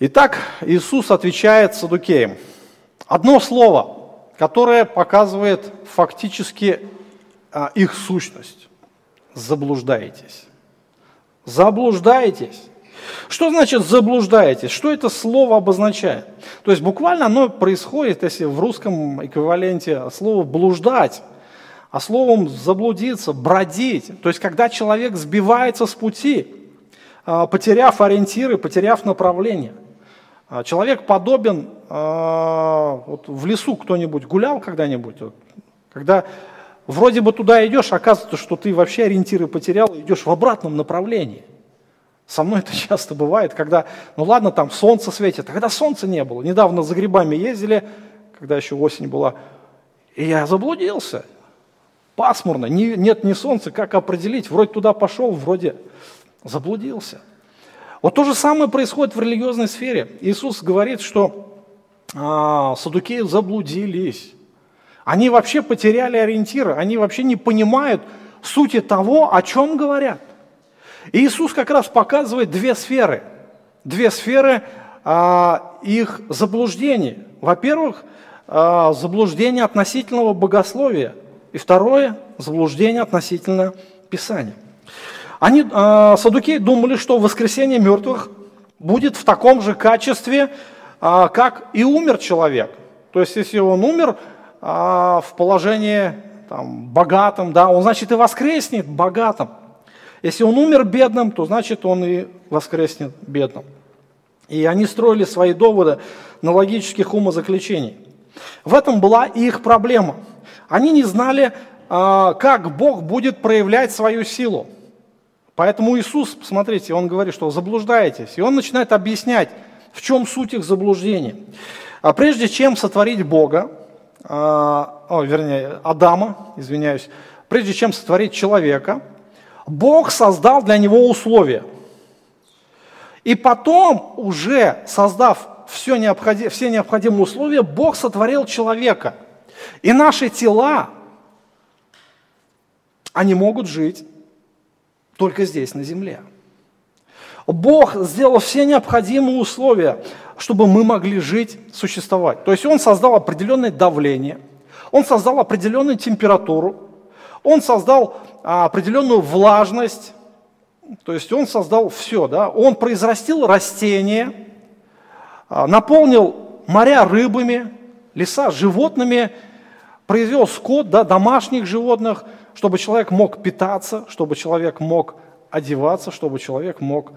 Итак, Иисус отвечает саддукеям. Одно слово, которое показывает фактически а, их сущность. Заблуждаетесь. Заблуждаетесь. Что значит заблуждаетесь? Что это слово обозначает? То есть буквально оно происходит, если в русском эквиваленте слово «блуждать», а словом заблудиться, бродить. То есть, когда человек сбивается с пути, потеряв ориентиры, потеряв направление. Человек подобен, вот в лесу кто-нибудь гулял когда-нибудь, вот, когда вроде бы туда идешь, оказывается, что ты вообще ориентиры потерял, идешь в обратном направлении. Со мной это часто бывает, когда, ну ладно, там солнце светит, а когда солнца не было. Недавно за грибами ездили, когда еще осень была, и я заблудился. Пасмурно, не, нет ни солнца, как определить? Вроде туда пошел, вроде заблудился. Вот то же самое происходит в религиозной сфере. Иисус говорит, что а, саддукеи заблудились. Они вообще потеряли ориентиры, они вообще не понимают сути того, о чем говорят. И Иисус как раз показывает две сферы, две сферы а, их заблуждений. Во-первых, а, заблуждение относительного богословия, и второе – заблуждение относительно Писания. Они, а, саддукеи думали, что воскресение мертвых будет в таком же качестве, а, как и умер человек. То есть, если он умер а, в положении там, богатым, да, он, значит, и воскреснет богатым. Если он умер бедным, то значит он и воскреснет бедным. И они строили свои доводы на логических умозаключениях. В этом была и их проблема. Они не знали, как Бог будет проявлять свою силу. Поэтому Иисус, посмотрите, он говорит, что заблуждаетесь. И он начинает объяснять, в чем суть их заблуждений. Прежде чем сотворить Бога, о, вернее, Адама, извиняюсь, прежде чем сотворить человека, Бог создал для него условия. И потом, уже создав все необходимые, все необходимые условия, Бог сотворил человека. И наши тела, они могут жить только здесь, на земле. Бог сделал все необходимые условия, чтобы мы могли жить, существовать. То есть Он создал определенное давление, Он создал определенную температуру, Он создал определенную влажность, то есть он создал все, да? Он произрастил растения, наполнил моря рыбами, леса животными, произвел скот, да, домашних животных, чтобы человек мог питаться, чтобы человек мог одеваться, чтобы человек мог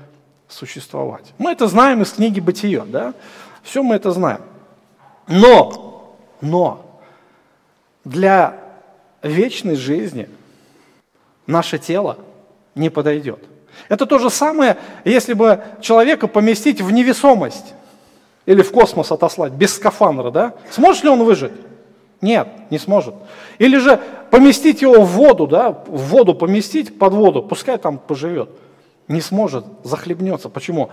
существовать. Мы это знаем из книги «Бытие», да? Все мы это знаем. Но, но для вечной жизни наше тело не подойдет. Это то же самое, если бы человека поместить в невесомость или в космос отослать, без скафандра, да? Сможет ли он выжить? Нет, не сможет. Или же поместить его в воду, да? В воду поместить, под воду, пускай там поживет. Не сможет, захлебнется. Почему?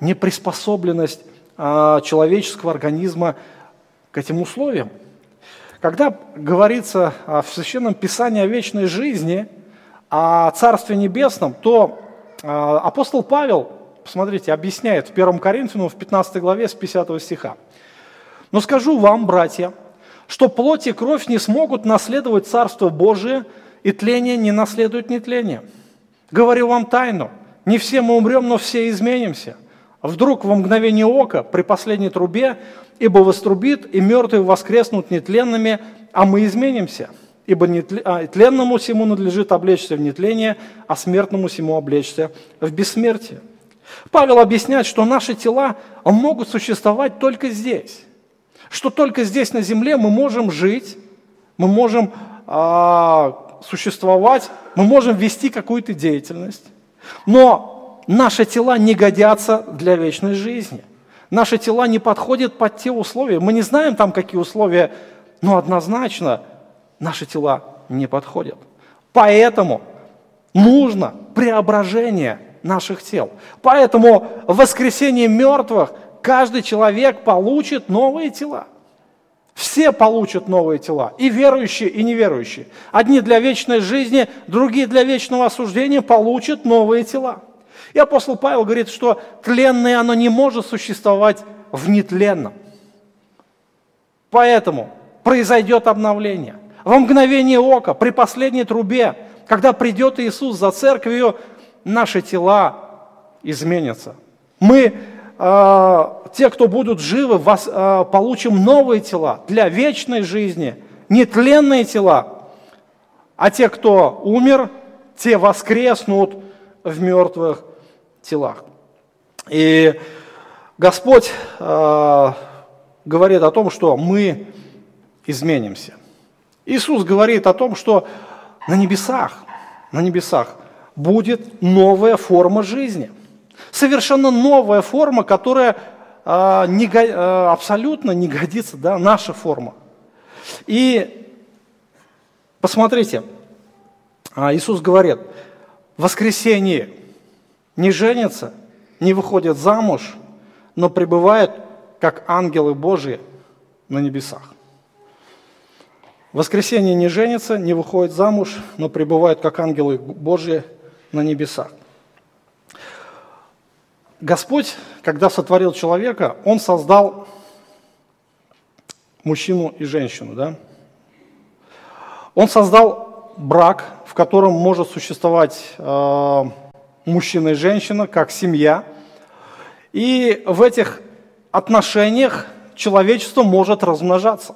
Неприспособленность а, человеческого организма к этим условиям. Когда говорится в Священном Писании о вечной жизни, о Царстве Небесном, то апостол Павел, посмотрите, объясняет в первом Коринфянам, в пятнадцатой главе, с пятидесятого стиха. «Но скажу вам, братья, что плоть и кровь не смогут наследовать Царство Божие, и тление не наследует нетление. Говорю вам тайну, не все мы умрем, но все изменимся. Вдруг во мгновение ока, при последней трубе, ибо вострубит, и мертвые воскреснут нетленными, а мы изменимся. Ибо тленному сему надлежит облечься в нетление, а смертному сему облечься в бессмертие». Павел объясняет, что наши тела могут существовать только здесь, что только здесь на земле мы можем жить, мы можем а, существовать, мы можем вести какую-то деятельность, но наши тела не годятся для вечной жизни. Наши тела не подходят под те условия. Мы не знаем там, какие условия, но однозначно наши тела не подходят. Поэтому нужно преображение наших тел. Поэтому в воскресенье мертвых каждый человек получит новые тела. Все получат новые тела, и верующие, и неверующие. Одни для вечной жизни, другие для вечного осуждения получат новые тела. И апостол Павел говорит, что тленное оно не может существовать в нетленном. Поэтому произойдет обновление. Во мгновение ока, при последней трубе, когда придет Иисус за церковью, наши тела изменятся. Мы, э, те, кто будут живы, вас, э, получим новые тела для вечной жизни, нетленные тела а те, кто умер, те воскреснут в мертвых телах. И Господь э, говорит о том, что мы изменимся. Иисус говорит о том, что на небесах, на небесах будет новая форма жизни. Совершенно новая форма, которая э, не, э, абсолютно не годится, да, наша форма. И посмотрите, Иисус говорит, в воскресенье не женятся, не выходят замуж, но пребывают, как ангелы Божии, на небесах. В воскресенье не женятся, не выходят замуж, но пребывают, как ангелы Божии, на небесах. Господь, когда сотворил человека, Он создал мужчину и женщину, да? Он создал брак, в котором может существовать э, мужчина и женщина, как семья. И в этих отношениях человечество может размножаться.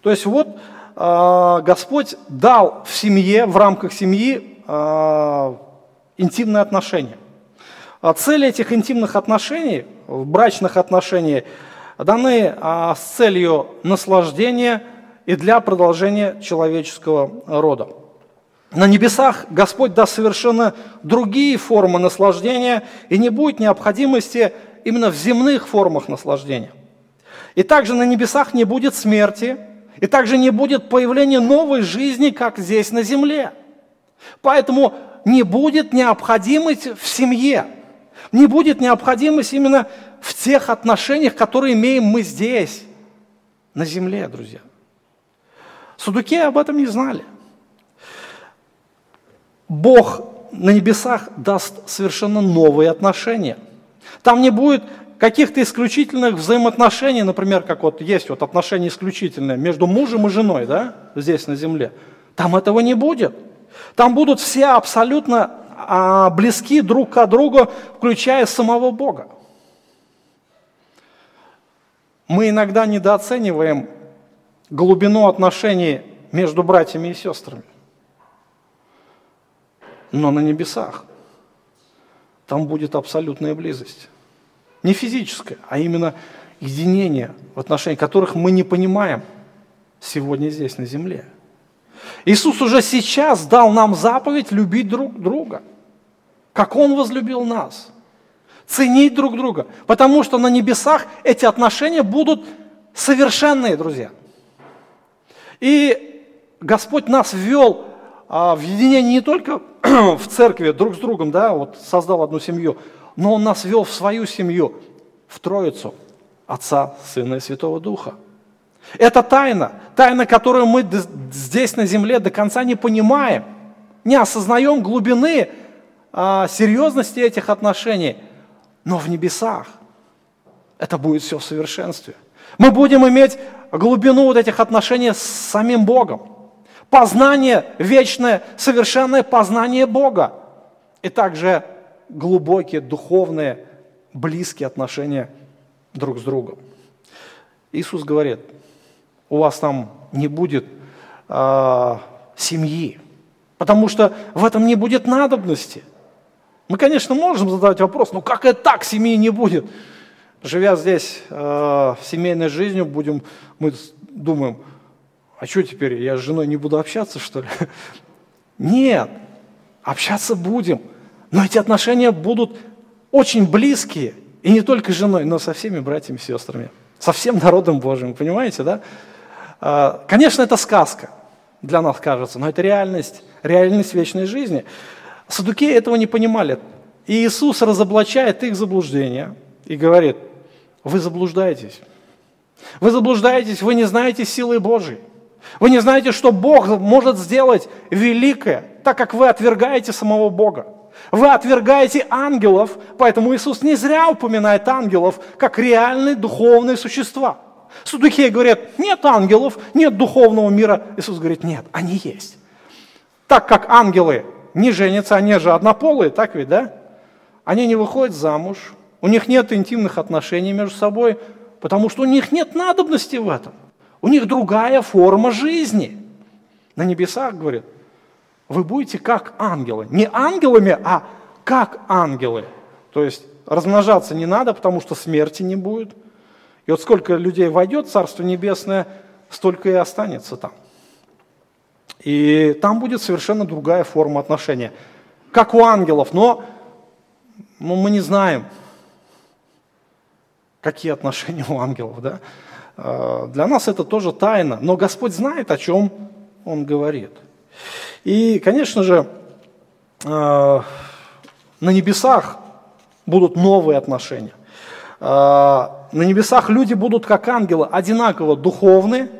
То есть вот э, Господь дал в семье, в рамках семьи э, интимные отношения. А цель этих интимных отношений, брачных отношений, даны э, с целью наслаждения и для продолжения человеческого рода. На небесах Господь даст совершенно другие формы наслаждения, и не будет необходимости именно в земных формах наслаждения. И также на небесах не будет смерти, и также не будет появления новой жизни, как здесь на земле. Поэтому не будет необходимости в семье, не будет необходимости именно в тех отношениях, которые имеем мы здесь, на земле, друзья. Саддукеи об этом не знали. Бог на небесах даст совершенно новые отношения. Там не будет каких-то исключительных взаимоотношений, например, как вот есть вот отношения исключительные между мужем и женой, да, здесь на земле. Там этого не будет. Там будут все абсолютно а, близки друг к другу, включая самого Бога. Мы иногда недооцениваем глубину отношений между братьями и сестрами. Но на небесах там будет абсолютная близость. Не физическая, а именно единение, в отношении которых мы не понимаем сегодня здесь, на земле. Иисус уже сейчас дал нам заповедь любить друг друга, как Он возлюбил нас, ценить друг друга, потому что на небесах эти отношения будут совершенные, друзья. И Господь нас ввел в единение не только в церкви друг с другом, да, вот создал одну семью, но Он нас ввел в свою семью, в Троицу, Отца, Сына и Святого Духа. Это тайна, тайна, которую мы здесь на земле до конца не понимаем, не осознаем глубины, серьезности этих отношений, но в небесах это будет все в совершенстве. Мы будем иметь глубину вот этих отношений с самим Богом. Познание вечное, совершенное познание Бога. И также глубокие, духовные, близкие отношения друг с другом. Иисус говорит, у вас там не будет э, семьи, потому что в этом не будет надобности. Мы, конечно, можем задавать вопрос, ну как это так, семьи не будет? Живя здесь э, семейной жизнью, будем, мы думаем, а что теперь, я с женой не буду общаться, что ли? Нет, общаться будем, но эти отношения будут очень близкие, и не только с женой, но со всеми братьями и сестрами, со всем народом Божьим, понимаете, да? Э, конечно, это сказка для нас кажется, но это реальность, реальность вечной жизни. Саддукеи этого не понимали, и Иисус разоблачает их заблуждение, и говорит, вы заблуждаетесь. Вы заблуждаетесь, вы не знаете силы Божьей. Вы не знаете, что Бог может сделать великое, так как вы отвергаете самого Бога. Вы отвергаете ангелов, поэтому Иисус не зря упоминает ангелов как реальные духовные существа. Саддукеи говорят, нет ангелов, нет духовного мира. Иисус говорит, нет, они есть. Так как ангелы не женятся, они же однополые, так ведь, да? Они не выходят замуж. У них нет интимных отношений между собой, потому что у них нет надобности в этом. У них другая форма жизни. на небесах, говорит, вы будете как ангелы. Не ангелами, а как ангелы. То есть размножаться не надо, потому что смерти не будет. И вот сколько людей войдет в Царство Небесное, столько и останется там. И там будет совершенно другая форма отношения. Как у ангелов, но ну, мы не знаем, какие отношения у ангелов. Да? Для нас это тоже тайна, но Господь знает, о чем Он говорит. И, конечно же, на небесах будут новые отношения. На небесах люди будут как ангелы, одинаково духовны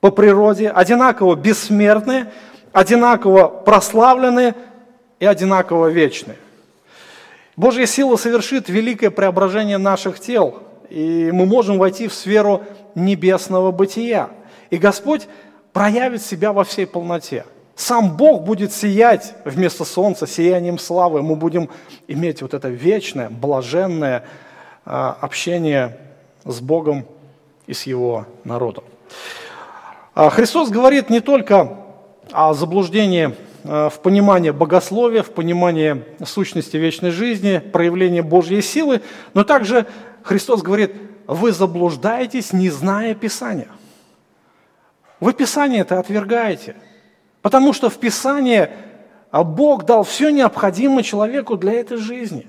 по природе, одинаково бессмертны, одинаково прославлены и одинаково вечны. Божья сила совершит великое преображение наших тел, и мы можем войти в сферу небесного бытия. И Господь проявит себя во всей полноте. Сам Бог будет сиять вместо солнца сиянием славы. Мы будем иметь вот это вечное, блаженное общение с Богом и с Его народом. Христос говорит не только о заблуждении в понимании богословия, в понимании сущности вечной жизни, проявления Божьей силы, но также Христос говорит, вы заблуждаетесь, не зная Писания. Вы Писание-то отвергаете, потому что в Писании Бог дал все необходимое человеку для этой жизни.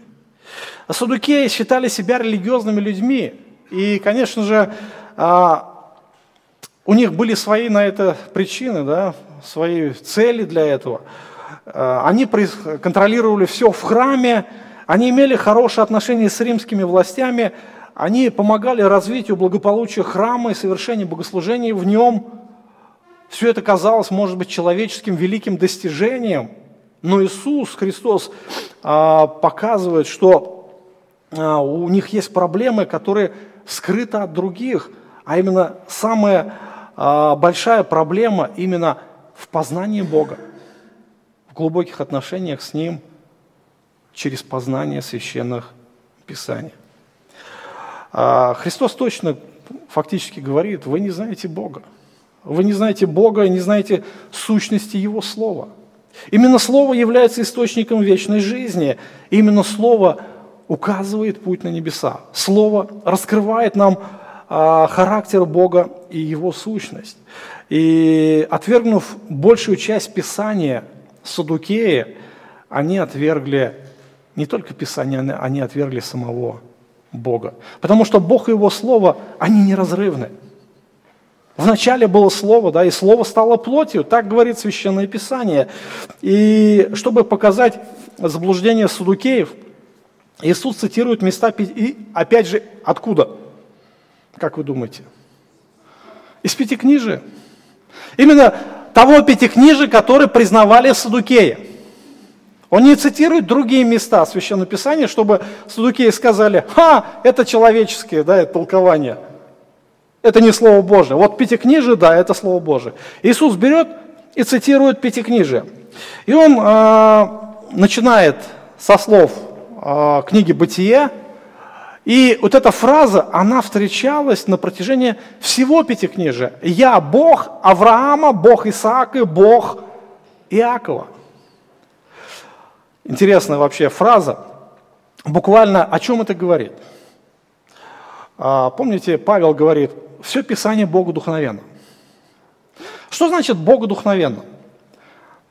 Саддукеи считали себя религиозными людьми, и, конечно же, у них были свои на это причины, да, свои цели для этого. Они контролировали все в храме, они имели хорошие отношения с римскими властями, они помогали развитию благополучия храма и совершению богослужений в нем. Все это казалось, может быть, человеческим великим достижением, но Иисус Христос показывает, что у них есть проблемы, которые скрыты от других, а именно самая большая проблема именно в познании Бога, в глубоких отношениях с Ним через познание священных Писаний. Христос точно фактически говорит, вы не знаете Бога. Вы не знаете Бога и не знаете сущности Его Слова. Именно Слово является источником вечной жизни. Именно Слово указывает путь на небеса. Слово раскрывает нам характер Бога и Его сущность. И отвергнув большую часть Писания, саддукеи, они отвергли не только Писание, они отвергли самого Бога. Потому что Бог и Его Слово, они неразрывны. Вначале было Слово, да, и Слово стало плотью, так говорит Священное Писание. И чтобы показать заблуждение саддукеев, Иисус цитирует места, и опять же, откуда? Как вы думаете? Из Пятикнижия. Именно того Пятикнижия, которое признавали саддукеи. Он не цитирует другие места Священного Писания, чтобы саддукеи сказали, «Ха, это человеческие, да, это толкование, это не Слово Божие». Вот Пятикнижие, да, это Слово Божие. Иисус берет и цитирует Пятикнижие. И он э, начинает со слов э, книги «Бытие». И вот эта фраза, она встречалась на протяжении всего Пятикнижия. «Я Бог Авраама, Бог Исаака, Бог Иакова». Интересная вообще фраза. Буквально о чем это говорит? Помните, Павел говорит, все Писание Богодухновенно. Что значит Богодухновенно?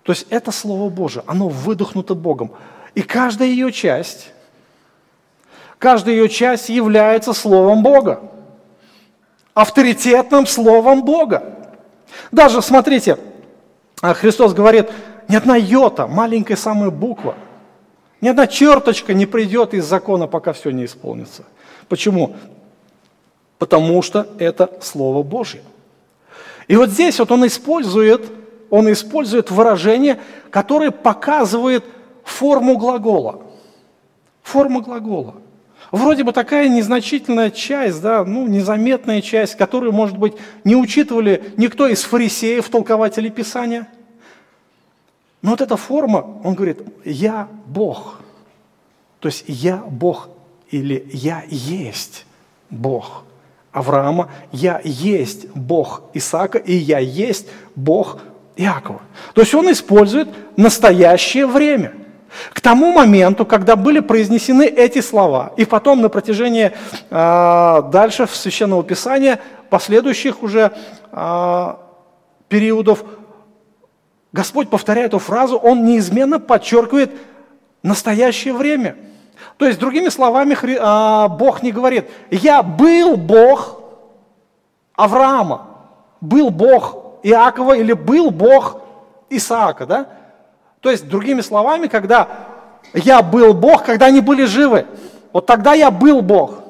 То есть это Слово Божие, оно выдохнуто Богом. И каждая ее часть... Каждая ее часть является Словом Бога, авторитетным Словом Бога. Даже, смотрите, Христос говорит, ни одна йота, маленькая самая буква, ни одна черточка не придет из закона, пока все не исполнится. Почему? Потому что это Слово Божье. И вот здесь вот он использует, он использует выражение, которое показывает форму глагола. Форма глагола. Вроде бы такая незначительная часть, да, ну, незаметная часть, которую, может быть, не учитывали никто из фарисеев, толкователей Писания. Но вот эта форма, он говорит, «Я Бог». То есть «Я Бог» или «Я есть Бог Авраама», «Я есть Бог Исаака» и «Я есть Бог Иакова. То есть он использует настоящее время. К тому моменту, когда были произнесены эти слова, и потом на протяжении э, дальше в Священном Писании последующих уже э, периодов, Господь, повторяя эту фразу, Он неизменно подчеркивает настоящее время. То есть, другими словами, Хри... э, Бог не говорит, «Я был Бог Авраама, был Бог Иакова или был Бог Исаака». Да? То есть, другими словами, когда я был Бог, когда они были живы, вот тогда я был Бог.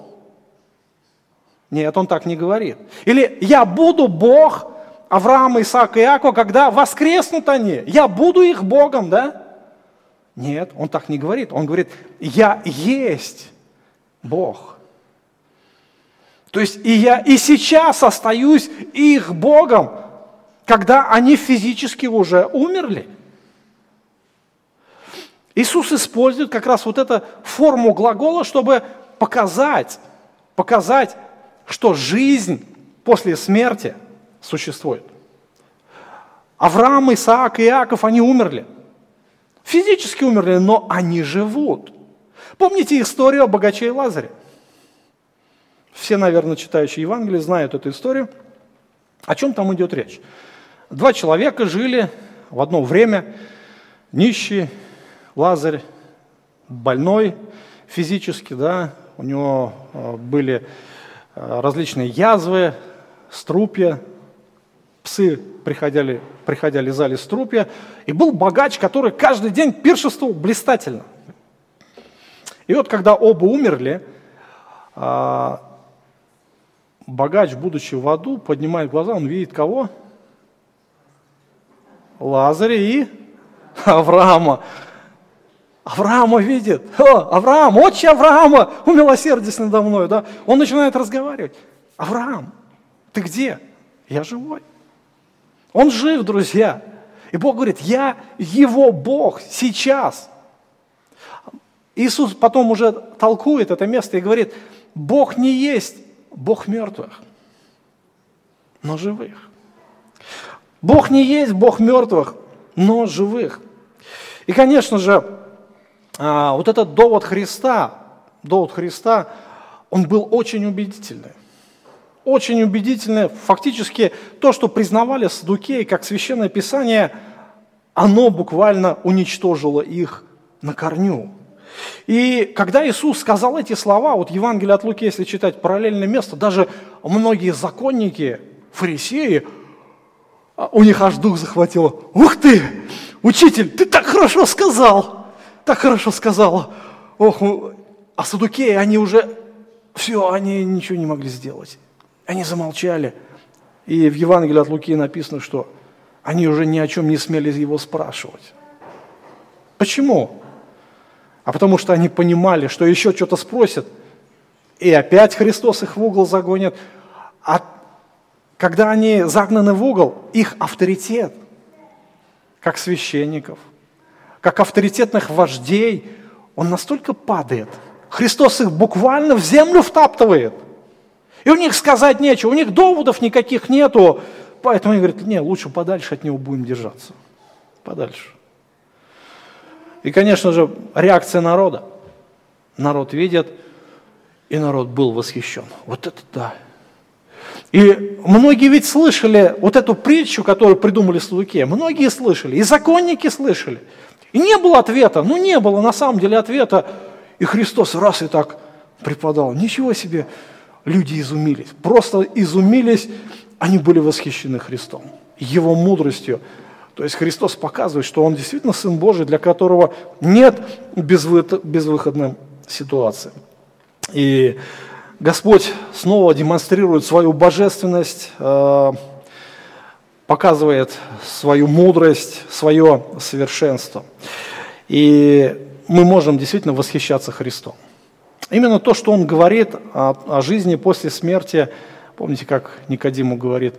Нет, он так не говорит. Или я буду Бог Авраама, Исаака и Иакова, когда воскреснут они, я буду их Богом, да? Нет, он так не говорит. Он говорит, я есть Бог. То есть и я и сейчас остаюсь их Богом, когда они физически уже умерли. Иисус использует как раз вот эту форму глагола, чтобы показать, показать, что жизнь после смерти существует. Авраам, Исаак и Иаков, они умерли. Физически умерли, но они живут. Помните историю о богаче и Лазаре? Все, наверное, читающие Евангелие, знают эту историю. О чем там идет речь? Два человека жили в одно время, нищие. Лазарь больной физически, да, у него были различные язвы, струпья, псы приходили, приходя лизали струпья, и был богач, который каждый день пиршествовал блистательно. И вот когда оба умерли, богач, будучи в аду, поднимает глаза, он видит кого? Лазаря и Авраама. Авраама видит, о, Авраам, отче Авраама, умилосердись надо мной, да? Он начинает разговаривать. Авраам, ты где? Я живой. Он жив, друзья. И Бог говорит, я его Бог сейчас. Иисус потом уже толкует это место и говорит, Бог не есть Бог мертвых, но живых. Бог не есть Бог мертвых, но живых. И, конечно же, вот этот довод Христа, довод Христа, он был очень убедительный. Очень убедительный. Фактически то, что признавали саддукеи как Священное Писание, оно буквально уничтожило их на корню. И когда Иисус сказал эти слова, вот Евангелие от Луки, если читать параллельное место, даже многие законники, фарисеи, у них аж дух захватило. «Ух ты, учитель, ты так хорошо сказал!» Так хорошо сказала. Ох, а саддукеи, они уже все, они ничего не могли сделать. Они замолчали. И в Евангелии от Луки написано, что они уже ни о чем не смели его спрашивать. Почему? А потому что они понимали, что еще что-то спросят, и опять Христос их в угол загонит. А когда они загнаны в угол, их авторитет, как священников, как авторитетных вождей, он настолько падает. Христос их буквально в землю втаптывает. И у них сказать нечего, у них доводов никаких нету. Поэтому они говорят, не, лучше подальше от него будем держаться. Подальше. И, конечно же, реакция народа. Народ видит, и народ был восхищен. Вот это да. И многие ведь слышали вот эту притчу, которую придумали саддукеи. Многие слышали, и законники слышали. И не было ответа, ну не было на самом деле ответа. И Христос раз и так преподал. Ничего себе, люди изумились, просто изумились, они были восхищены Христом, Его мудростью. То есть Христос показывает, что Он действительно Сын Божий, для которого нет безвыходной ситуации. И Господь снова демонстрирует свою божественность, показывает свою мудрость, свое совершенство. И мы можем действительно восхищаться Христом. Именно то, что Он говорит о, о жизни после смерти, помните, как Никодиму говорит,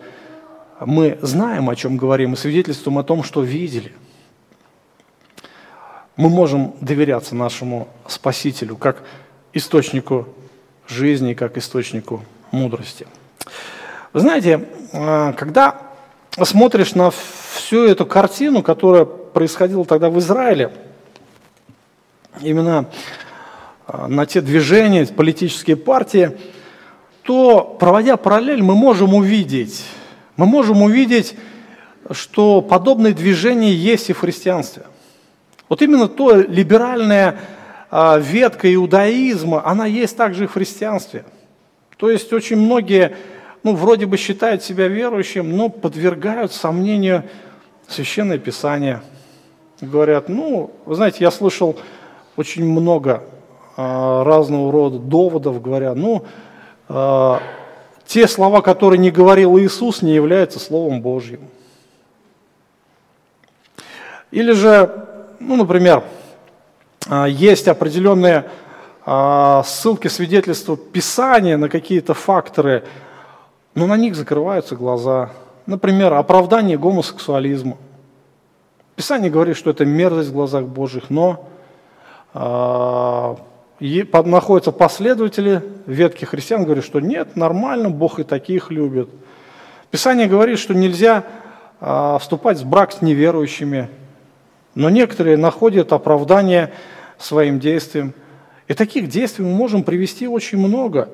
мы знаем, о чем говорим, и свидетельствуем о том, что видели. Мы можем доверяться нашему Спасителю, как источнику жизни, как источнику мудрости. Вы знаете, когда смотришь на всю эту картину, которая происходила тогда в Израиле, именно на те движения, политические партии, то, проводя параллель, мы можем увидеть, мы можем увидеть, что подобные движения есть и в христианстве. Вот именно то либеральная ветка иудаизма, она есть также и в христианстве. То есть очень многие, ну, вроде бы считают себя верующим, но подвергают сомнению Священное Писание. Говорят, ну, вы знаете, я слышал очень много а, разного рода доводов, говоря, ну, а, те слова, которые не говорил Иисус, не являются Словом Божьим. Или же, ну, например, есть определенные ссылки, свидетельства Писания на какие-то факторы, но на них закрываются глаза. Например, оправдание гомосексуализма. Писание говорит, что это мерзость в глазах Божьих, но находятся последователи ветхих христиан, говорят, что нет, нормально, Бог и таких любит. Писание говорит, что нельзя вступать в брак с неверующими, но некоторые находят оправдание своим действиям. И таких действий мы можем привести очень много.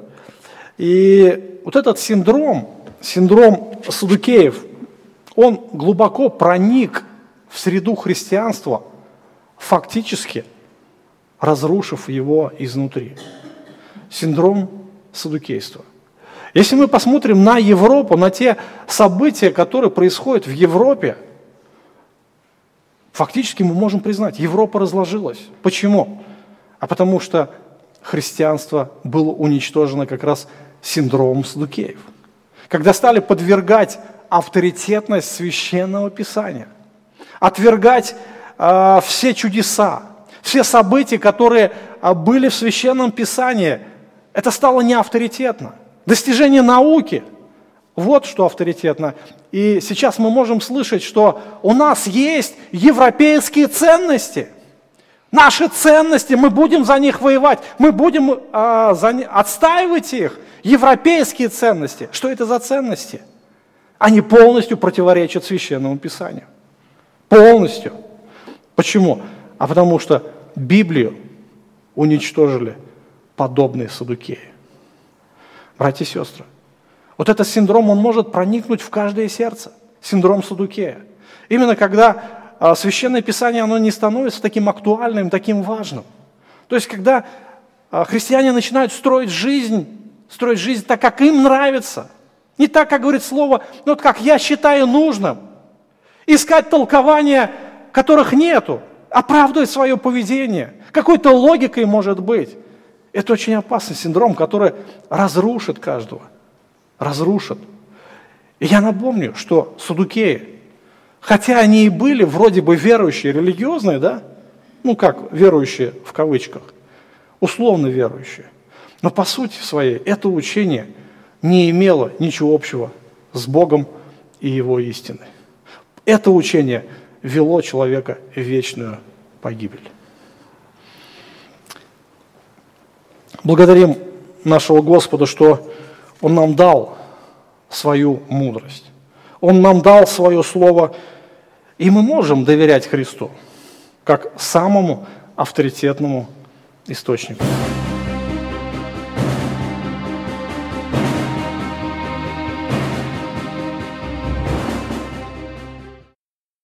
И вот этот синдром, синдром саддукеев, он глубоко проник в среду христианства, фактически разрушив его изнутри. Синдром саддукейства. Если мы посмотрим на Европу, на те события, которые происходят в Европе, фактически мы можем признать, Европа разложилась. Почему? А потому что христианство было уничтожено как раз синдромом саддукеев. Когда стали подвергать авторитетность Священного Писания, отвергать э, все чудеса, все события, которые э, были в Священном Писании, это стало неавторитетно. Достижение науки – вот что авторитетно. И сейчас мы можем слышать, что у нас есть европейские ценности. Наши ценности, мы будем за них воевать, мы будем а, за, отстаивать их. Европейские ценности. Что это за ценности? Они полностью противоречат Священному Писанию. Полностью. Почему? А потому что Библию уничтожили подобные саддукеи. Братья и сестры, вот этот синдром, он может проникнуть в каждое сердце. Синдром саддукея. Именно когда а, Священное Писание, оно не становится таким актуальным, таким важным. То есть, когда а, христиане начинают строить жизнь, строить жизнь так, как им нравится, не так, как говорит слово, но вот как я считаю нужным, искать толкования, которых нету, оправдывать свое поведение, какой-то логикой может быть. Это очень опасный синдром, который разрушит каждого. Разрушат. И я напомню, что саддукеи, хотя они и были вроде бы верующие, религиозные, да, ну как верующие в кавычках, условно верующие, но по сути своей это учение не имело ничего общего с Богом и Его истиной. Это учение вело человека в вечную погибель. Благодарим нашего Господа, что Он нам дал свою мудрость. Он нам дал свое слово, и мы можем доверять Христу как самому авторитетному источнику.